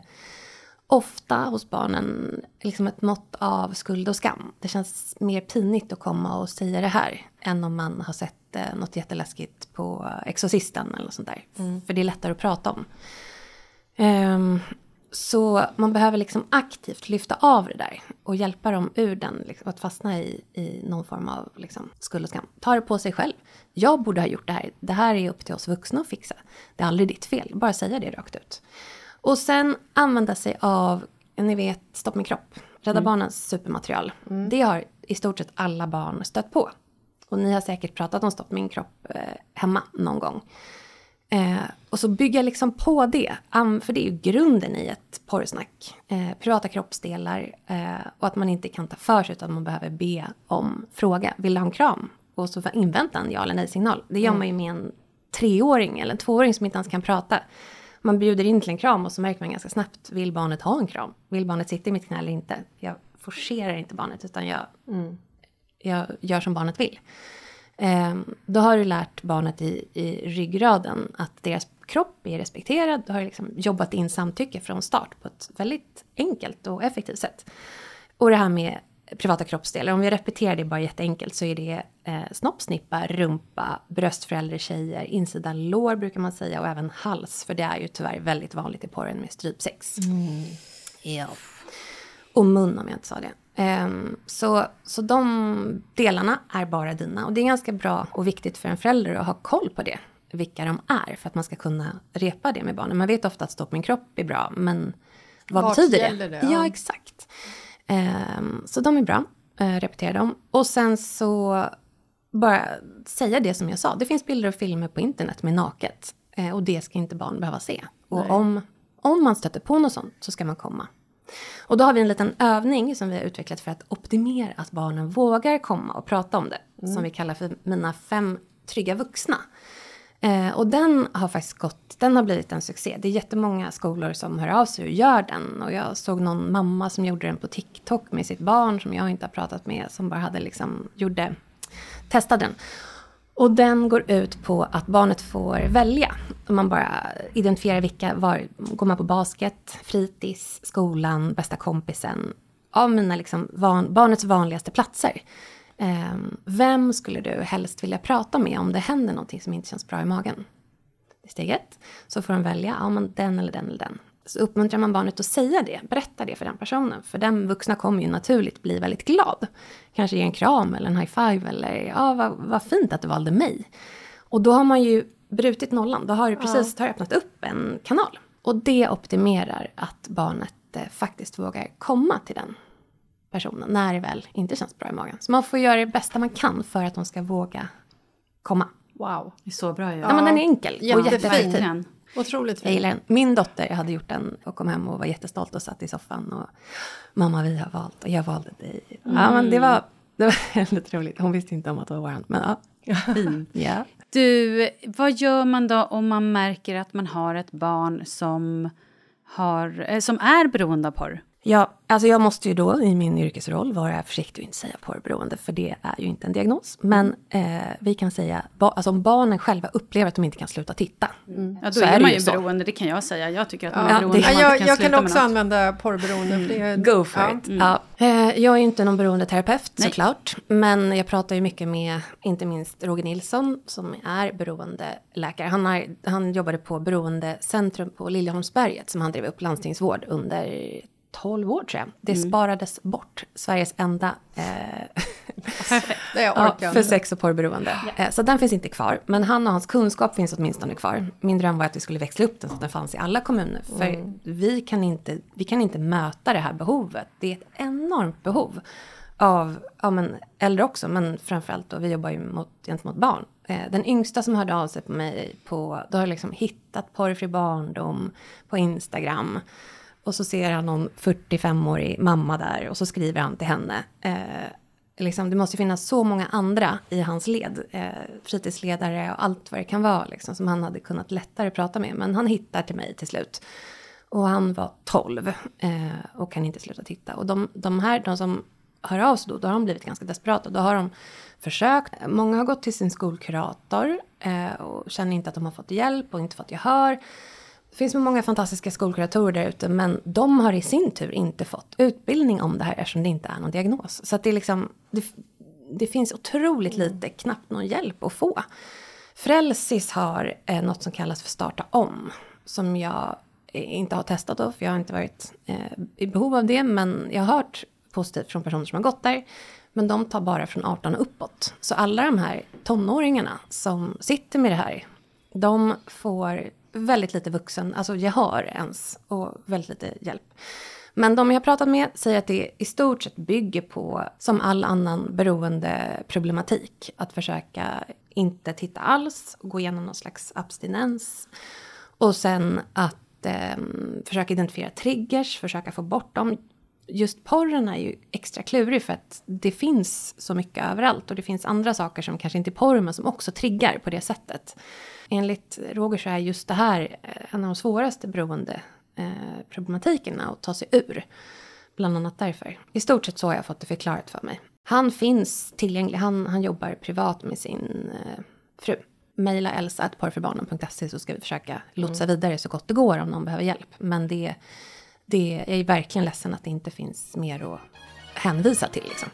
ofta hos barnen liksom ett mått av skuld och skam. Det känns mer pinigt att komma och säga det här än om man har sett något jätteläskigt på Exorcisten eller sånt där. Mm. För det är lättare att prata om. Um, så man behöver liksom aktivt lyfta av det där och hjälpa dem ur den. Liksom, att fastna i, i någon form av liksom, skuld och skam. Ta det på sig själv. Jag borde ha gjort det här. Det här är upp till oss vuxna att fixa. Det är aldrig ditt fel. Bara säga det rakt ut. Och sen använda sig av, ni vet, Stopp med kropp. Rädda mm. barnens supermaterial. Mm. Det har i stort sett alla barn stött på. Och ni har säkert pratat om Stopp med kropp eh, hemma någon gång. Eh, och så bygga liksom på det. Um, för det är ju grunden i ett porrsnack. Eh, privata kroppsdelar. Eh, och att man inte kan ta för sig utan man behöver be om fråga. Vill du ha en kram? Och så invänta en ja eller nej signal. Det gör man ju med en treåring eller en tvååring som inte ens kan prata. Man bjuder in till en kram och så märker man ganska snabbt. Vill barnet ha en kram? Vill barnet sitta i mitt knä eller inte? Jag forcerar inte barnet utan jag, mm, jag gör som barnet vill. Ehm, då har du lärt barnet i, i ryggraden att deras kropp är respekterad. Du har liksom jobbat in samtycke från start på ett väldigt enkelt och effektivt sätt. Och det här med privata kroppsdelar. Om vi repeterar det bara jätteenkelt så är det eh, snoppsnippa, rumpa, bröstföräldrar, tjejer, insida lår brukar man säga och även hals. För det är ju tyvärr väldigt vanligt i porren med strypsex. Mm. Ja. Och mun om jag inte sa det. Eh, så, så de delarna är bara dina. Och det är ganska bra och viktigt för en förälder att ha koll på det. Vilka de är för att man ska kunna repa det med barnen. Man vet ofta att stopp min kropp är bra men vad Vart betyder det? det? Ja, exakt. Så de är bra, repetera dem. Och sen så bara säga det som jag sa. Det finns bilder och filmer på internet med naket. Och det ska inte barn behöva se. Och om, om man stöter på något sånt så ska man komma. Och då har vi en liten övning som vi har utvecklat för att optimera att barnen vågar komma och prata om det. Mm. Som vi kallar för mina fem trygga vuxna. Eh, och den har faktiskt gått, den har blivit en succé. Det är jättemånga skolor som hör av sig och gör den. Och jag såg någon mamma som gjorde den på TikTok med sitt barn som jag inte har pratat med. Som bara hade liksom, gjorde, testade den. Och den går ut på att barnet får välja. Man bara identifierar vilka, var, går man på basket, fritids, skolan, bästa kompisen. Av mina liksom van, barnets vanligaste platser. Vem skulle du helst vilja prata med om det händer någonting som inte känns bra i magen? Det är steg ett. Så får de välja, ja men den eller den eller den. Så uppmuntrar man barnet att säga det, berätta det för den personen. För den vuxna kommer ju naturligt bli väldigt glad. Kanske ge en kram eller en high five eller ja vad, vad fint att du valde mig. Och då har man ju brutit nollan, då har du precis har öppnat upp en kanal. Och det optimerar att barnet eh, faktiskt vågar komma till den personen när det väl inte känns bra i magen. Så man får göra det bästa man kan för att de ska våga komma. Wow. Det är så bra. Ja, ja men den är enkel. Och jättefin. Otroligt fin. Jag gillar den. Min dotter hade gjort den och kom hem och var jättestolt och satt i soffan och mamma vi har valt och jag valde dig. Mm. Ja men det var, det var väldigt roligt. Hon visste inte om att det var varandra men ja. Fin. Ja. Du, vad gör man då om man märker att man har ett barn som, har, som är beroende av porr? Ja, alltså jag måste ju då i min yrkesroll vara försiktig och inte säga porrberoende för det är ju inte en diagnos. Men eh, vi kan säga, ba- alltså om barnen själva upplever att de inte kan sluta titta. Mm. Ja, då så är, är man ju beroende, så. Det kan jag säga. Jag tycker att man ja, är beroende. Det, man jag kan, jag kan också använda porrberoende. Mm. Det är, Go for ja. it. Mm. Ja. Jag är ju inte någon beroendeterapeut såklart. Men jag pratar ju mycket med, inte minst Roger Nilsson som är beroendeläkare. Han, har, han jobbade på beroendecentrum på Liljeholmsberget som han drev upp landstingsvård under tolv år tror jag. Det mm. sparades bort. Sveriges enda eh, ja, för sex och porrberoende. Yeah. Eh, så den finns inte kvar. Men han och hans kunskap finns åtminstone kvar. Min dröm var att vi skulle växla upp den så att den fanns i alla kommuner. För mm. vi, kan inte, vi kan inte möta det här behovet. Det är ett enormt behov av ja, men, äldre också. Men framförallt då, vi jobbar ju mot, gentemot barn. Eh, den yngsta som hörde av sig på mig på, då har jag liksom hittat porrfri barndom på Instagram. Och så ser han någon fyrtiofem-årig mamma där. Och så skriver han till henne. Eh, liksom, det måste finnas så många andra i hans led. Eh, fritidsledare och allt vad det kan vara. Liksom, som han hade kunnat lättare prata med. Men han hittar till mig till slut. Och han var tolv. Eh, och kan inte sluta titta. Och de, de här, de som hör av sig då. Då har de blivit ganska desperata. Då har de försökt. Många har gått till sin skolkurator. Eh, och känner inte att de har fått hjälp. Och inte fått gehör. Det finns många fantastiska skolkuratorer där ute men de har i sin tur inte fått utbildning om det här eftersom det inte är någon diagnos. Så att det, är liksom, det, det finns otroligt lite, knappt någon hjälp att få. Frälsis har eh, något som kallas för starta om som jag inte har testat då för jag har inte varit eh, i behov av det men jag har hört positivt från personer som har gått där. Men de tar bara från arton och uppåt. Så alla de här tonåringarna som sitter med det här, de får väldigt lite vuxen, alltså gehör ens och väldigt lite hjälp. Men de jag pratat med säger att det i stort sett bygger på, som all annan beroendeproblematik, att försöka inte titta alls, gå igenom någon slags abstinens. Och sen att eh, försöka identifiera triggers, försöka få bort dem. Just porren är ju extra klurig för att det finns så mycket överallt. Och det finns andra saker som kanske inte är porr men som också triggar på det sättet. Enligt Roger så är just det här en av de svåraste beroende eh, problematikerna att ta sig ur. Bland annat därför. I stort sett så har jag fått det förklarat för mig. Han finns tillgänglig. Han, han jobbar privat med sin eh, fru. Mejla elsa at porrfri barndom punkt se så ska vi försöka lotsa mm. vidare så gott det går om någon behöver hjälp. Men det, det jag är verkligen ledsen att det inte finns mer att hänvisa till. Liksom.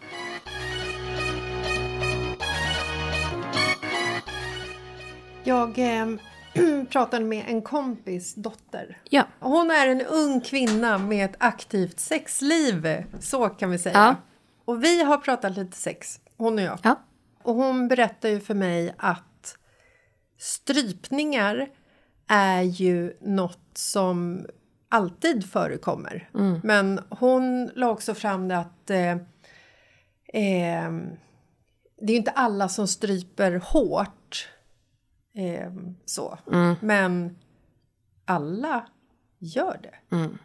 Jag eh, pratade med en kompis dotter. Ja. Hon är en ung kvinna med ett aktivt sexliv, så kan vi säga. Ja. Och vi har pratat lite sex, hon och jag. Ja. Och hon berättar ju för mig att strypningar är ju något som alltid förekommer. Mm. Men hon la också fram det att eh, eh, det är ju inte alla som stryper hårt. Eh, så. Mm. Men alla gör det. Mm.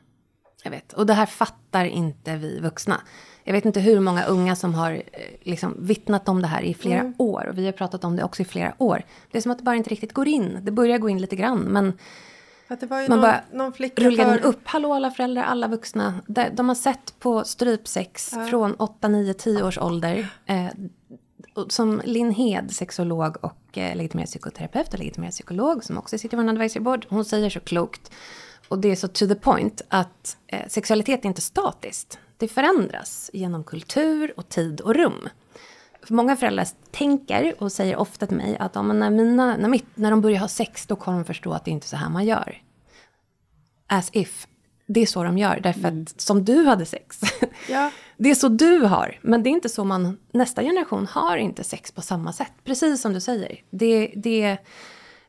Jag vet. Och det här fattar inte vi vuxna. Jag vet inte hur många unga som har liksom vittnat om det här i flera mm. år. Och vi har pratat om det också i flera år. Det är som att det bara inte riktigt går in. Det börjar gå in lite grann. Men att det var ju man någon, bara någon flicka rullade för... upp. Hallå alla föräldrar, alla vuxna. De har sett på strypsex ja. från åtta, nio, tio års ålder. Eh, som Linn Hed, sexolog och eh, legitimerad psykoterapeut och legitimerad psykolog. Som också sitter i vår advisory board. Hon säger så klokt. Och det är så to the point att eh, sexualitet är inte statiskt. Det förändras genom kultur och tid och rum. För många föräldrar tänker och säger ofta till mig att om när, mina, när, mitt, när de börjar ha sex då kommer de förstå att det inte är så här man gör. As if. Det är så de gör. Därför mm. att som du hade sex. Ja. Det är så du har. Men det är inte så man... Nästa generation har inte sex på samma sätt. Precis som du säger. Det, det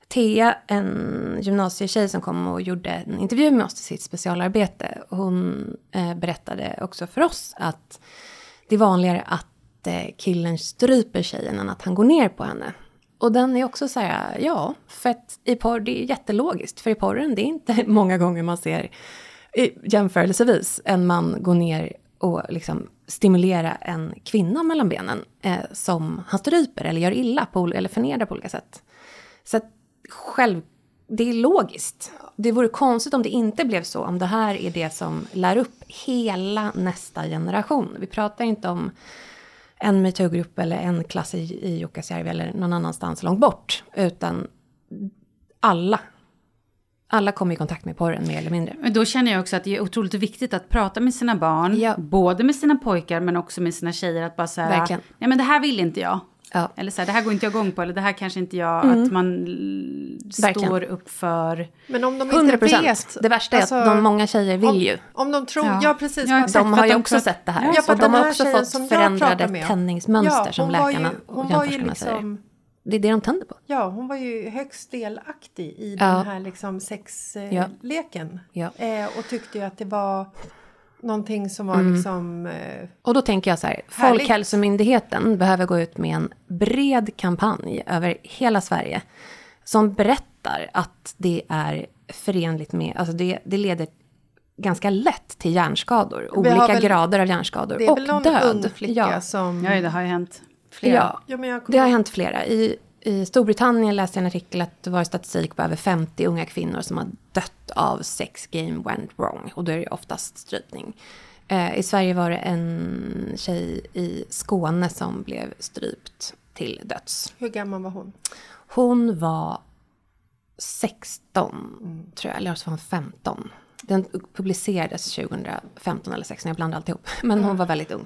Thea, en gymnasietjej som kom och gjorde en intervju med oss till sitt specialarbete. Hon eh, berättade också för oss att det är vanligare att eh, killen stryper tjejen än att han går ner på henne. Och den är också så här, ja, för att i porr, det är jättelogiskt. För i porren, det är inte många gånger man ser jämförelsevis en man gå ner och liksom stimulera en kvinna mellan benen eh, som han stryper eller gör illa på, eller förnedrar på olika sätt. Så att själv, det är logiskt. Det vore konstigt om det inte blev så. Om det här är det som lär upp hela nästa generation. Vi pratar inte om en metodgrupp eller en klass i, i Jukkasjärvi eller någon annanstans långt bort. Utan alla. Alla kommer i kontakt med porren mer eller mindre. Men då känner jag också att det är otroligt viktigt att prata med sina barn. Ja. Både med sina pojkar men också med sina tjejer. Att bara säga, verkligen. Nej men det här vill inte jag. Ja. Eller så här, det här går inte jag igång på. Eller det här kanske inte jag, mm. att man står verkligen. Upp för. Men om de inte hundra procent vet. Det värsta alltså, är att de, många tjejer vill om, ju. Om de tror, ja, ja precis. Ja, exakt, de har ju också sett det här. Ja, så de har också fått förändrade tändningsmönster ja, som läkarna ju, och hjärnforskarna liksom, säger. Det är det de tänder på. Ja, hon var ju högst delaktig i ja. den här liksom sexleken. Ja. Ja. Eh, och tyckte ju att det var... Någonting som var mm. liksom... Eh, och då tänker jag så här. Härligt. Folkhälsomyndigheten behöver gå ut med en bred kampanj över hela Sverige. Som berättar att det är förenligt med... Alltså det, det leder ganska lätt till hjärnskador. Olika väl, grader av hjärnskador och död. Det är väl någon död. ung flicka ja. som... Ja, det har ju hänt flera. Ja, ja men jag kommer... det har hänt flera. I, I Storbritannien läste jag en artikel att det var statistik på över femtio unga kvinnor som har dött av sex game went wrong. Och då är det oftast strypning. Eh, I Sverige var det en tjej i Skåne som blev strypt till döds. Hur gammal var hon? Hon var sexton, mm. tror jag. Eller så var hon femton. Den publicerades tjugofemton eller sexton, jag blandade alltihop. Men mm. hon var väldigt ung.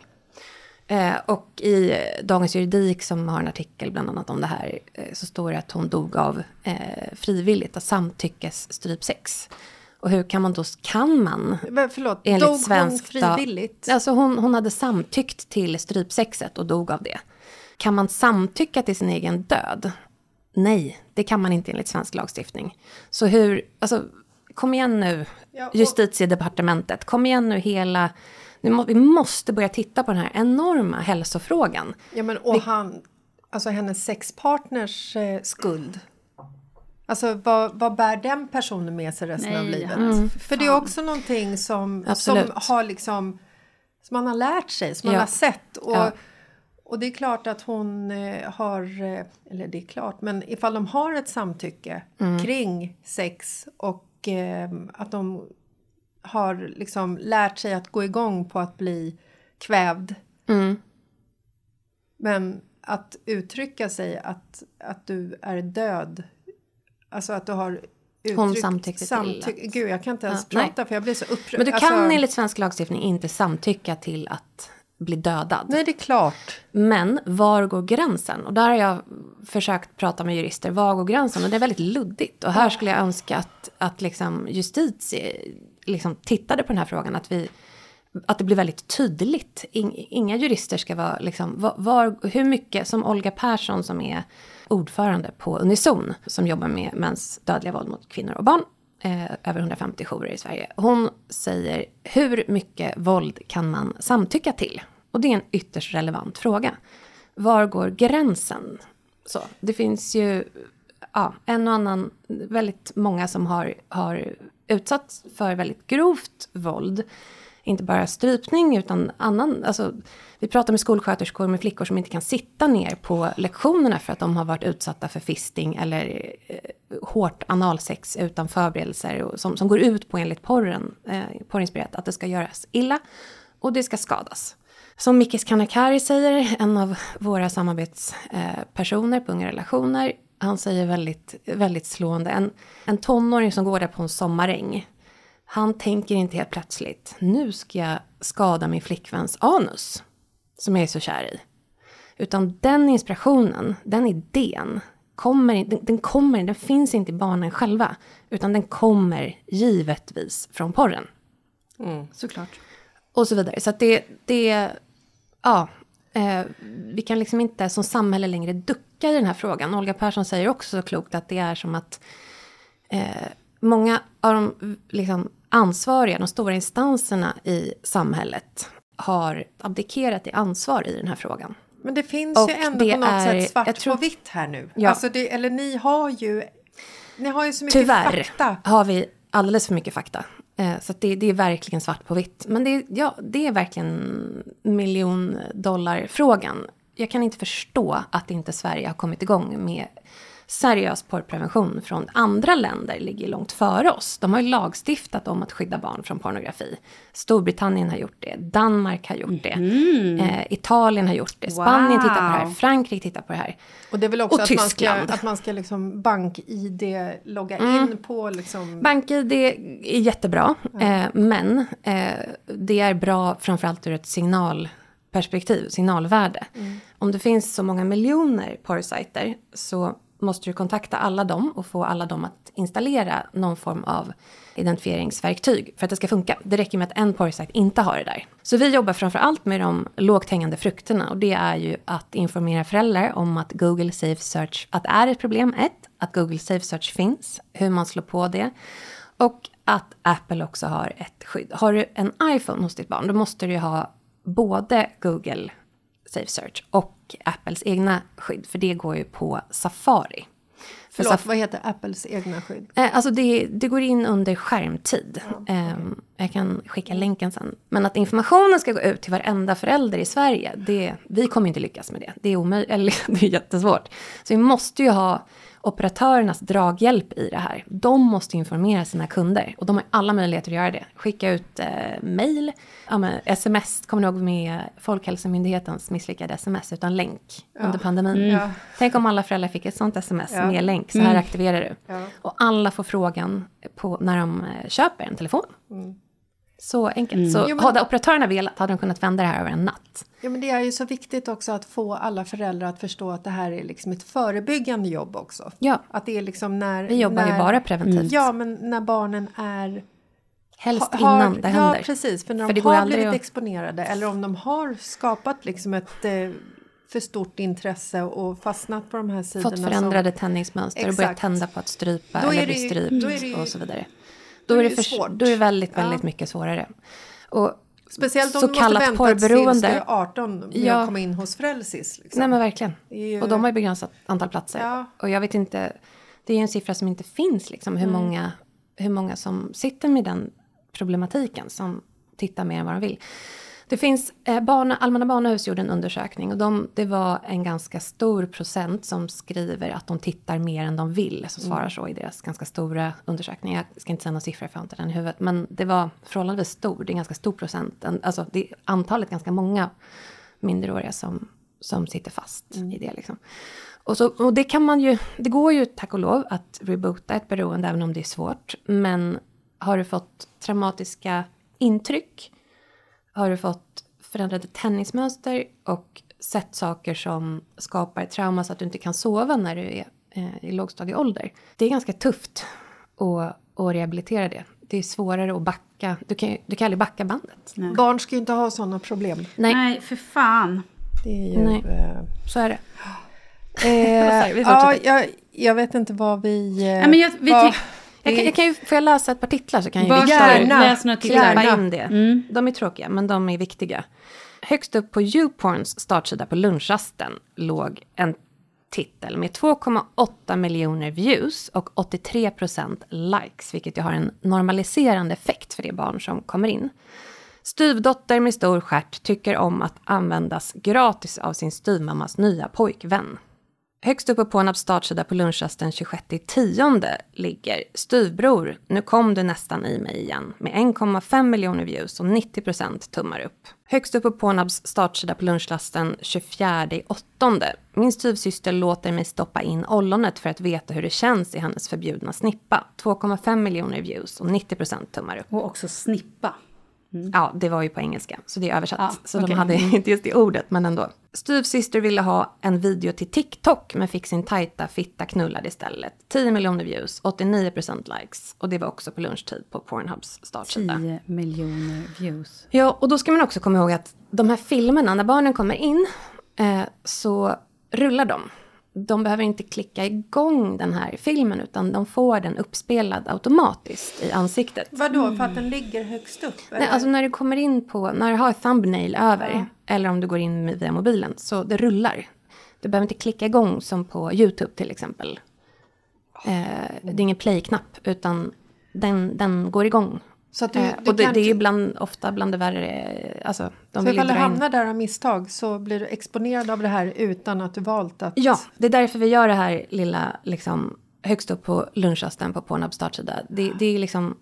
Eh, och i Dagens Juridik som har en artikel bland annat om det här eh, så står det att hon dog av eh, frivilligt, av samtyckesstrypsex. Och hur kan man då, kan man? Men förlåt, dog svensk, hon frivilligt? Alltså hon, hon hade samtyckt till strypsexet och dog av det. Kan man samtycka till sin egen död? Nej, det kan man inte enligt svensk lagstiftning. Så hur, alltså... kom igen nu, ja, och... justitiedepartementet, kom igen nu hela... Nu må, vi måste börja titta på den här enorma hälsofrågan. Ja, men och vi... han, alltså hennes sexpartners eh, skuld. Alltså vad, vad bär den personen med sig resten Nej, av livet? Mm, För fan. Det är också någonting som, som har liksom... Som man har lärt sig, som man ja. har sett. Och, ja. och det är klart att hon har, eller det är klart, men ifall de har ett samtycke mm. kring sex och eh, att de har liksom lärt sig att gå igång på att bli kvävd. Mm. Men att uttrycka sig att, att du är död, alltså att du har... Hon samtyckte till samtyck- att... Gud, jag kan inte ens ja, prata nej. för jag blir så upprörd. Men du kan alltså... enligt svensk lagstiftning inte samtycka till att bli dödad. Nej, det är klart. Men var går gränsen? Och där har jag försökt prata med jurister. Var går gränsen? Och det är väldigt luddigt. Och här skulle jag önska att, att liksom justitie liksom tittade på den här frågan. Att, vi, att det blir väldigt tydligt. Inga jurister ska vara... Liksom, var, var, hur mycket, som Olga Persson som är... ordförande på Unison som jobbar med mäns dödliga våld mot kvinnor och barn. Eh, över hundrafemtio jourer i Sverige. Hon säger, hur mycket våld kan man samtycka till? Och det är en ytterst relevant fråga. Var går gränsen? Så, det finns ju ja, en och annan, väldigt många som har, har utsatts för väldigt grovt våld. Inte bara strypning utan annan... Alltså, vi pratar med skolsköterskor med flickor som inte kan sitta ner på lektionerna för att de har varit utsatta för fisting eller eh, hårt analsex utan förberedelser och som, som går ut på enligt porren, eh, porrinspirerat, att det ska göras illa och det ska skadas. Som Mikis Kanakari säger, en av våra samarbetspersoner på Unga Relationer, han säger väldigt, väldigt slående. En, en tonåring som går där på en sommaräng. Han tänker inte helt plötsligt, nu ska jag skada min flickväns anus som jag är så kär i. Utan den inspirationen, den idén, kommer, den, den, kommer, den finns inte i barnen själva. Utan den kommer givetvis från porren. Mm, såklart. Och så vidare. Så att det, det ja, eh, vi kan liksom inte som samhälle längre ducka i den här frågan. Olga Persson säger också klokt att det är som att... Eh, många av de liksom, ansvariga, de stora instanserna i samhället har abdikerat i ansvar i den här frågan. Men det finns och ju ändå på något är, sätt svart tror, på vitt här nu. Ja. Alltså det, eller ni har ju, ni har ju så mycket Tyvärr fakta. Tyvärr har vi alldeles för mycket fakta. Eh, så att det, det är verkligen svart på vitt. Men det, ja, det är verkligen miljondollarfrågan. Jag kan inte förstå att inte Sverige har kommit igång med... Seriös porrprevention från andra länder ligger långt före oss. De har ju lagstiftat om att skydda barn från pornografi. Storbritannien har gjort det. Danmark har gjort det. Mm. Eh, Italien har gjort det. Wow. Spanien tittar på det här. Frankrike tittar på det här. Och det är väl också att man ska, att man ska liksom bank-I D-logga mm. in på liksom... Bank-I D är jättebra. Mm. Eh, men eh, det är bra framförallt ur ett signal... perspektiv, signalvärde. Mm. Om det finns så många miljoner porrsajter så måste du kontakta alla dem och få alla dem att installera någon form av identifieringsverktyg för att det ska funka. Det räcker med att en porrsajt inte har det där. Så vi jobbar framförallt med de lågt hängande frukterna och det är ju att informera föräldrar om att Google Safe Search, att det är ett problem, ett, att Google Safe Search finns, hur man slår på det och att Apple också har ett skydd. Har du en iPhone hos ditt barn, då måste du ju ha både Google Safe Search och Apples egna skydd. För det går ju på Safari. För Förlåt, saf- vad heter Apples egna skydd? Eh, alltså det, det går in under skärmtid. Ja. Eh, jag kan skicka länken sen. Men att informationen ska gå ut till varenda förälder i Sverige. Det, vi kommer inte lyckas med det. Det är, omöj- eller, det är jättesvårt. Så vi måste ju ha operatörernas draghjälp i det här. De måste informera sina kunder. Och de har alla möjligheter att göra det. Skicka ut eh, mejl, ja, sms, kommer ni ihåg med Folkhälsomyndighetens misslyckade sms utan länk ja. under pandemin. Mm. Ja. Tänk om alla föräldrar fick ett sånt sms ja. med länk, så här mm. aktiverar du. Ja. Och alla får frågan på när de köper en telefon. Mm. Så enkelt. Mm. Så jo, men... hade operatörerna velat, hade de kunnat vända det här över en natt. Ja, men det är ju så viktigt också att få alla föräldrar att förstå att det här är liksom ett förebyggande jobb också. Ja. Att det är liksom när... Vi jobbar när, ju bara preventivt. Mm. Ja, men när barnen är... Helst har, innan det händer. Ja, precis. För när för de har blivit och... exponerade eller om de har skapat liksom ett... Eh, för stort intresse och fastnat på de här sidorna. Fått förändrade som... tändningsmönster. Exakt. Och börjat tända på att strypa då eller bli strypt ju, och så vidare. Då är det, det, är för, då är det väldigt, väldigt ja. mycket svårare. Och speciellt om så du måste vänta tills du är arton med ja. att komma in hos Frälsis. Liksom. Nej men verkligen. Ju... Och de har ju begränsat antal platser. Ja. Och jag vet inte, det är ju en siffra som inte finns liksom. Hur, mm. många, hur många som sitter med den problematiken som tittar mer än vad de vill. Det finns, eh, barna, Allmänna barnahus gjorde en undersökning och de, det var en ganska stor procent som skriver att de tittar mer än de vill, som svarar mm. så i deras ganska stora undersökning. Jag ska inte säga några siffror för jag har inte den i huvudet, men det var förhållandevis stor, det är en ganska stor procent, alltså det är antalet ganska många minderåriga som, som sitter fast mm. i det liksom. Och, så, och det kan man ju, det går ju tack och lov att reboota ett beroende även om det är svårt, men har du fått traumatiska intryck, har du fått förändrade tennismönster och sett saker som skapar trauma så att du inte kan sova när du är eh, i lågstadieålder. Det är ganska tufft att, att rehabilitera det. Det är svårare att backa. Du kan, du kan aldrig backa bandet. Nej. Barn ska ju inte ha sådana problem. Nej, Nej för fan. Det är ju, Nej. Eh... Så är det. Eh, vi ja, jag, jag vet inte vad vi... Eh, Nej, men jag, vi vad... Jag kan, jag kan ju, får jag läsa ett par titlar så kan jag gärna klippa in det. Mm. De är tråkiga, men de är viktiga. Högst upp på YouPorns startsida på lunchrasten låg en titel med två komma åtta miljoner views och åttiotre procent likes, vilket ju har en normaliserande effekt för de barn som kommer in. Styvdotter med stor stjärt tycker om att användas gratis av sin styvmammas nya pojkvän. Högst uppe på Pornhubs startsida på lunchrasten tjugosjätte oktober ligger Styvbror, nu kom du nästan i mig igen, med en komma fem miljoner views och nittio procent tummar upp. Högst uppe på Pornhubs startsida på lunchrasten tjugofjärde augusti, min styvsyster låter mig stoppa in ollonet för att veta hur det känns i hennes förbjudna snippa. två komma fem miljoner views och nittio procent tummar upp. Och också snippa. Mm. Ja, det var ju på engelska, så det är översatt. Ah, så okay. De hade inte just det ordet, men ändå. Styvsyster ville ha en video till TikTok, men fick sin tajta fitta knullad istället. tio miljoner views, åttionio procent likes. Och det var också på lunchtid på Pornhubs startsida. tio miljoner views. Ja, och då ska man också komma ihåg att de här filmerna, när barnen kommer in, eh, så rullar de. De behöver inte klicka igång den här filmen utan de får den uppspelad automatiskt i ansiktet. Vadå? För att den ligger högst upp? Eller? Nej, alltså när du kommer in på, när du har thumbnail över ja. Eller om du går in via mobilen så det rullar. Du behöver inte klicka igång som på YouTube till exempel. Oh. Eh, det är ingen play-knapp utan den, den går igång. Så att du, du eh, och det, det är ju bland, ofta bland det värre... Alltså, de så ifall du hamnar där av misstag så blir du exponerad av det här utan att du valt att... Ja, det är därför vi gör det här lilla liksom, högst upp på lunchrasten på Pornhub startsida. Det, det är liksom...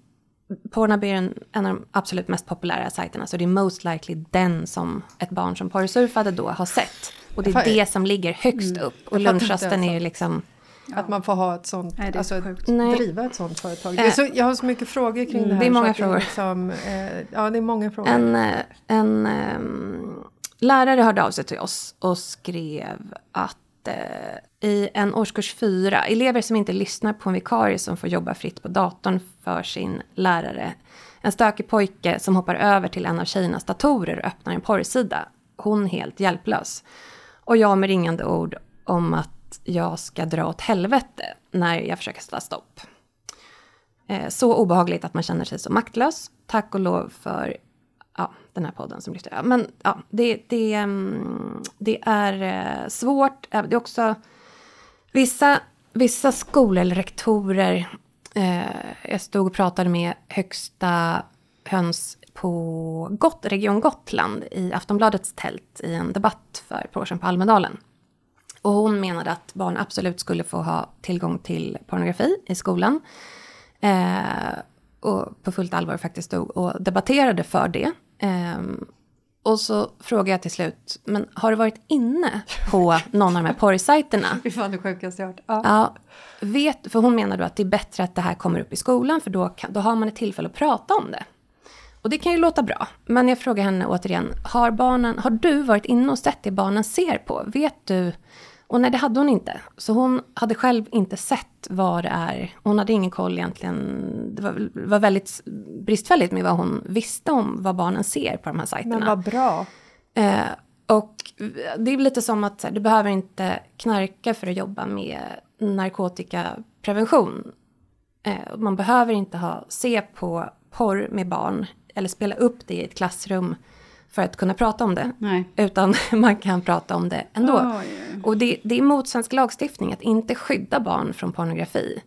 Pornhub är en, en av de absolut mest populära sajterna så det är most likely den som ett barn som porrsurfade då har sett. Och det är jag det jag... som ligger högst mm. upp. Och lunchrasten är ju liksom... Ja. Att man får ha ett sånt, nej, alltså ett, driva ett sånt företag. Eh, så, jag har så mycket frågor kring det här. Det är många frågor. Liksom, eh, ja, det är många frågor. En, en um, lärare hörde av sig till oss och skrev att eh, i en årskurs fyra, elever som inte lyssnar på en vikarie som får jobba fritt på datorn för sin lärare. En stökig pojke som hoppar över till en av tjejernas datorer och öppnar en porrsida. Hon helt hjälplös. Och jag med ringande ord om att jag ska dra åt helvete när jag försöker ställa stopp. Eh, så obehagligt att man känner sig så maktlös. Tack och lov för ja, den här podden som lyfter. Men ja, det, det, det är svårt. Det är också vissa, vissa skolor eller rektorer. Eh, jag stod och pratade med högsta höns på Gott, Region Gotland i Aftonbladets tält i en debatt för ett par år sedan på Almedalen. Och hon menade att barn absolut skulle få ha tillgång till pornografi i skolan. Eh, och på fullt allvar faktiskt stod och debatterade för det. Eh, och så frågade jag till slut, men har du varit inne på någon av de här porrsajterna? Fy fan, det sjukaste jag hört. Ja. Ja, vet, för hon menade att det är bättre att det här kommer upp i skolan för då, kan, då har man ett tillfälle att prata om det. Och det kan ju låta bra, men jag frågar henne återigen, har, barnen, har du varit inne och sett det barnen ser på? Vet du... Och nej, det hade hon inte. Så hon hade själv inte sett vad det är. Hon hade ingen koll egentligen. Det var, var väldigt bristfälligt med vad hon visste om vad barnen ser på de här sajterna. Men vad bra. Eh, och det är lite som att här, du behöver inte knarka för att jobba med narkotikaprevention. Eh, man behöver inte ha, se på porr med barn eller spela upp det i ett klassrum för att kunna prata om det. Nej. Utan man kan prata om det ändå. Oh, yeah. Och det, det är mot svensk lagstiftning att inte skydda barn från pornografi.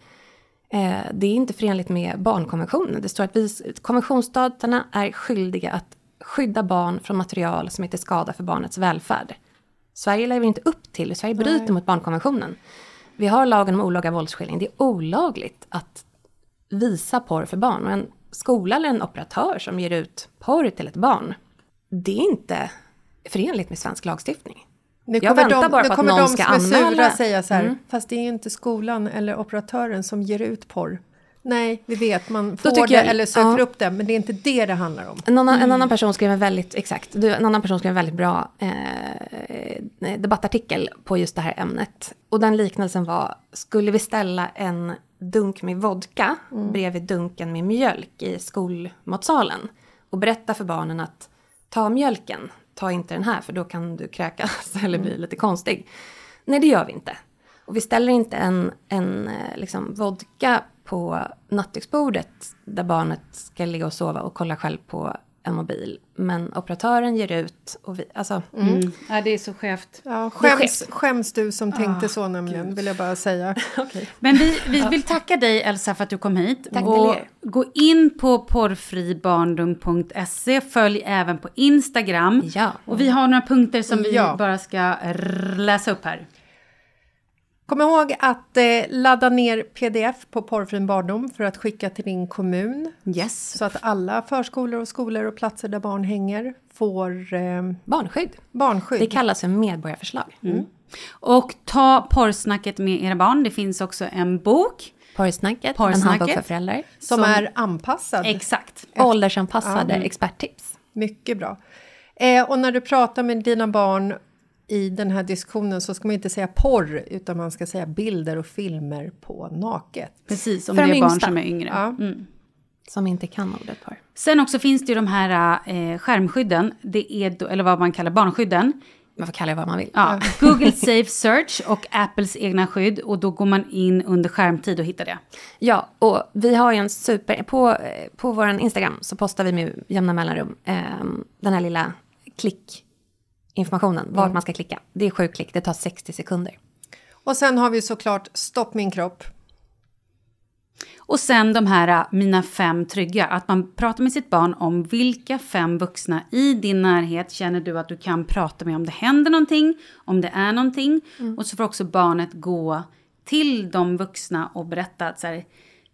Eh, det är inte förenligt med barnkonventionen. Det står att vi, konventionsstaterna är skyldiga att skydda barn från material som är till skada för barnets välfärd. Sverige lever inte upp till, Sverige bryter Nej. Mot barnkonventionen. Vi har lagen om olaga våldsskildring. Det är olagligt att visa porr för barn. Och en skola eller en operatör som ger ut porr till ett barn, det är inte förenligt med svensk lagstiftning. Nu kommer Jag väntar de, bara på att någon ska anmäla. Nu kommer de som är sura säga så här, mm. fast det är ju inte skolan eller operatören som ger ut porr. Nej, vi vet. Man får det jag, eller söker ja. upp det. Men det är inte det det handlar om. En annan, mm. en annan person skrev en väldigt, exakt, en annan person skrev en väldigt bra eh, debattartikel på just det här ämnet. Och den liknelsen var, skulle vi ställa en dunk med vodka mm. bredvid dunken med mjölk i skolmatsalen och berätta för barnen att ta mjölken, ta inte den här för då kan du kräkas eller bli mm. lite konstig. Nej, det gör vi inte. Och vi ställer inte en, en liksom, vodka på nattduksbordet där barnet ska ligga och sova och kolla själv på en mobil. Men operatören ger ut och vi, alltså... Mm. Mm. Ja, det är så skevt. Ja, skäms, skäms du som tänkte oh, så nämligen, vill jag bara säga. Okay. Men vi, vi vill tacka dig, Elsa, för att du kom hit. Tack och till er. Gå in på porrfri barndom punkt se. Följ även på Instagram. Ja. Och vi har några punkter som vi ja. bara ska läsa upp här. Kom ihåg att eh, ladda ner pdf på Porrfri barndom för att skicka till din kommun. Yes. Så att alla förskolor och skolor och platser där barn hänger får... Eh, barnskydd. barnskydd. Det kallas för medborgarförslag. Mm. Och ta porrsnacket med era barn. Det finns också en bok. Porrsnacket, en handbok för föräldrar. Som, som är anpassad. Exakt. Åldersanpassade mm. experttips. Mycket bra. Eh, och när du pratar med dina barn... I den här diskussionen så ska man inte säga porr utan man ska säga bilder och filmer på naket. Precis, om det är barn som är yngre. Ja. Mm. Som inte kan ordet porr. Sen också finns det ju de här eh, skärmskydden, det är då, eller vad man kallar barnskydden. Man får kalla det vad man vill. Ja. Google Safe Search och Apples egna skydd. Och då går man in under skärmtid och hittar det. Ja, och vi har ju en super... På, på vår Instagram så postar vi med jämna mellanrum eh, den här lilla klick... informationen, vart mm. man ska klicka. Det är sju klick, det tar sextio sekunder. Och sen har vi såklart Stopp min kropp. Och sen de här mina fem trygga. Att man pratar med sitt barn om vilka fem vuxna i din närhet känner du att du kan prata med om det händer någonting, om det är någonting. Mm. Och så får också barnet gå till de vuxna och berätta att så här,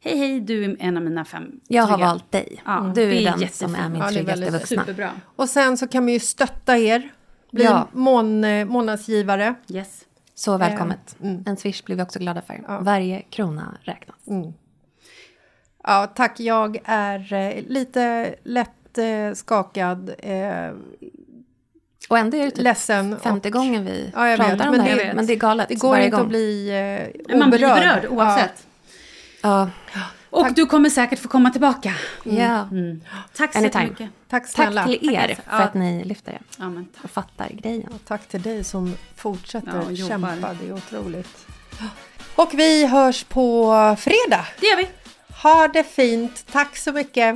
hej hej, du är en av mina fem trygga. Jag har valt dig. Ja, du är, är den jättefin. Som är min tryggaste ja, vuxna. Superbra. Och sen så kan man ju stötta er. Bli ja. mån, månadsgivare. Yes. Så välkommet. Mm. En swish blir vi också glada för. Ja. Varje krona räknas. Mm. Ja, tack. Jag är eh, lite lätt eh, skakad. Eh, och ändå är det typ ledsen. Femte och, gången vi ja, pratar vet, om det här. Men det är galet. Det går varje inte gång. Att bli eh, oberörd. Man blir berörd oavsett. Ja. Ja. Och tack. Du kommer säkert få komma tillbaka. Mm. Yeah. Mm. Tack så Anytime. mycket. Tack snälla. Tack till er tack. för att ni lyfter det. Ja, men tack. Och fattar grejen. Och tack till dig som fortsätter ja, kämpa. Det är otroligt. Och vi hörs på fredag. Det gör vi. Ha det fint. Tack så mycket.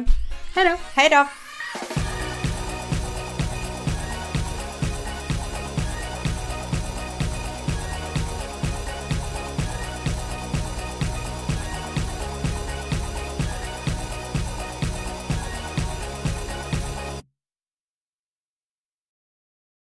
Hej då. Hej då.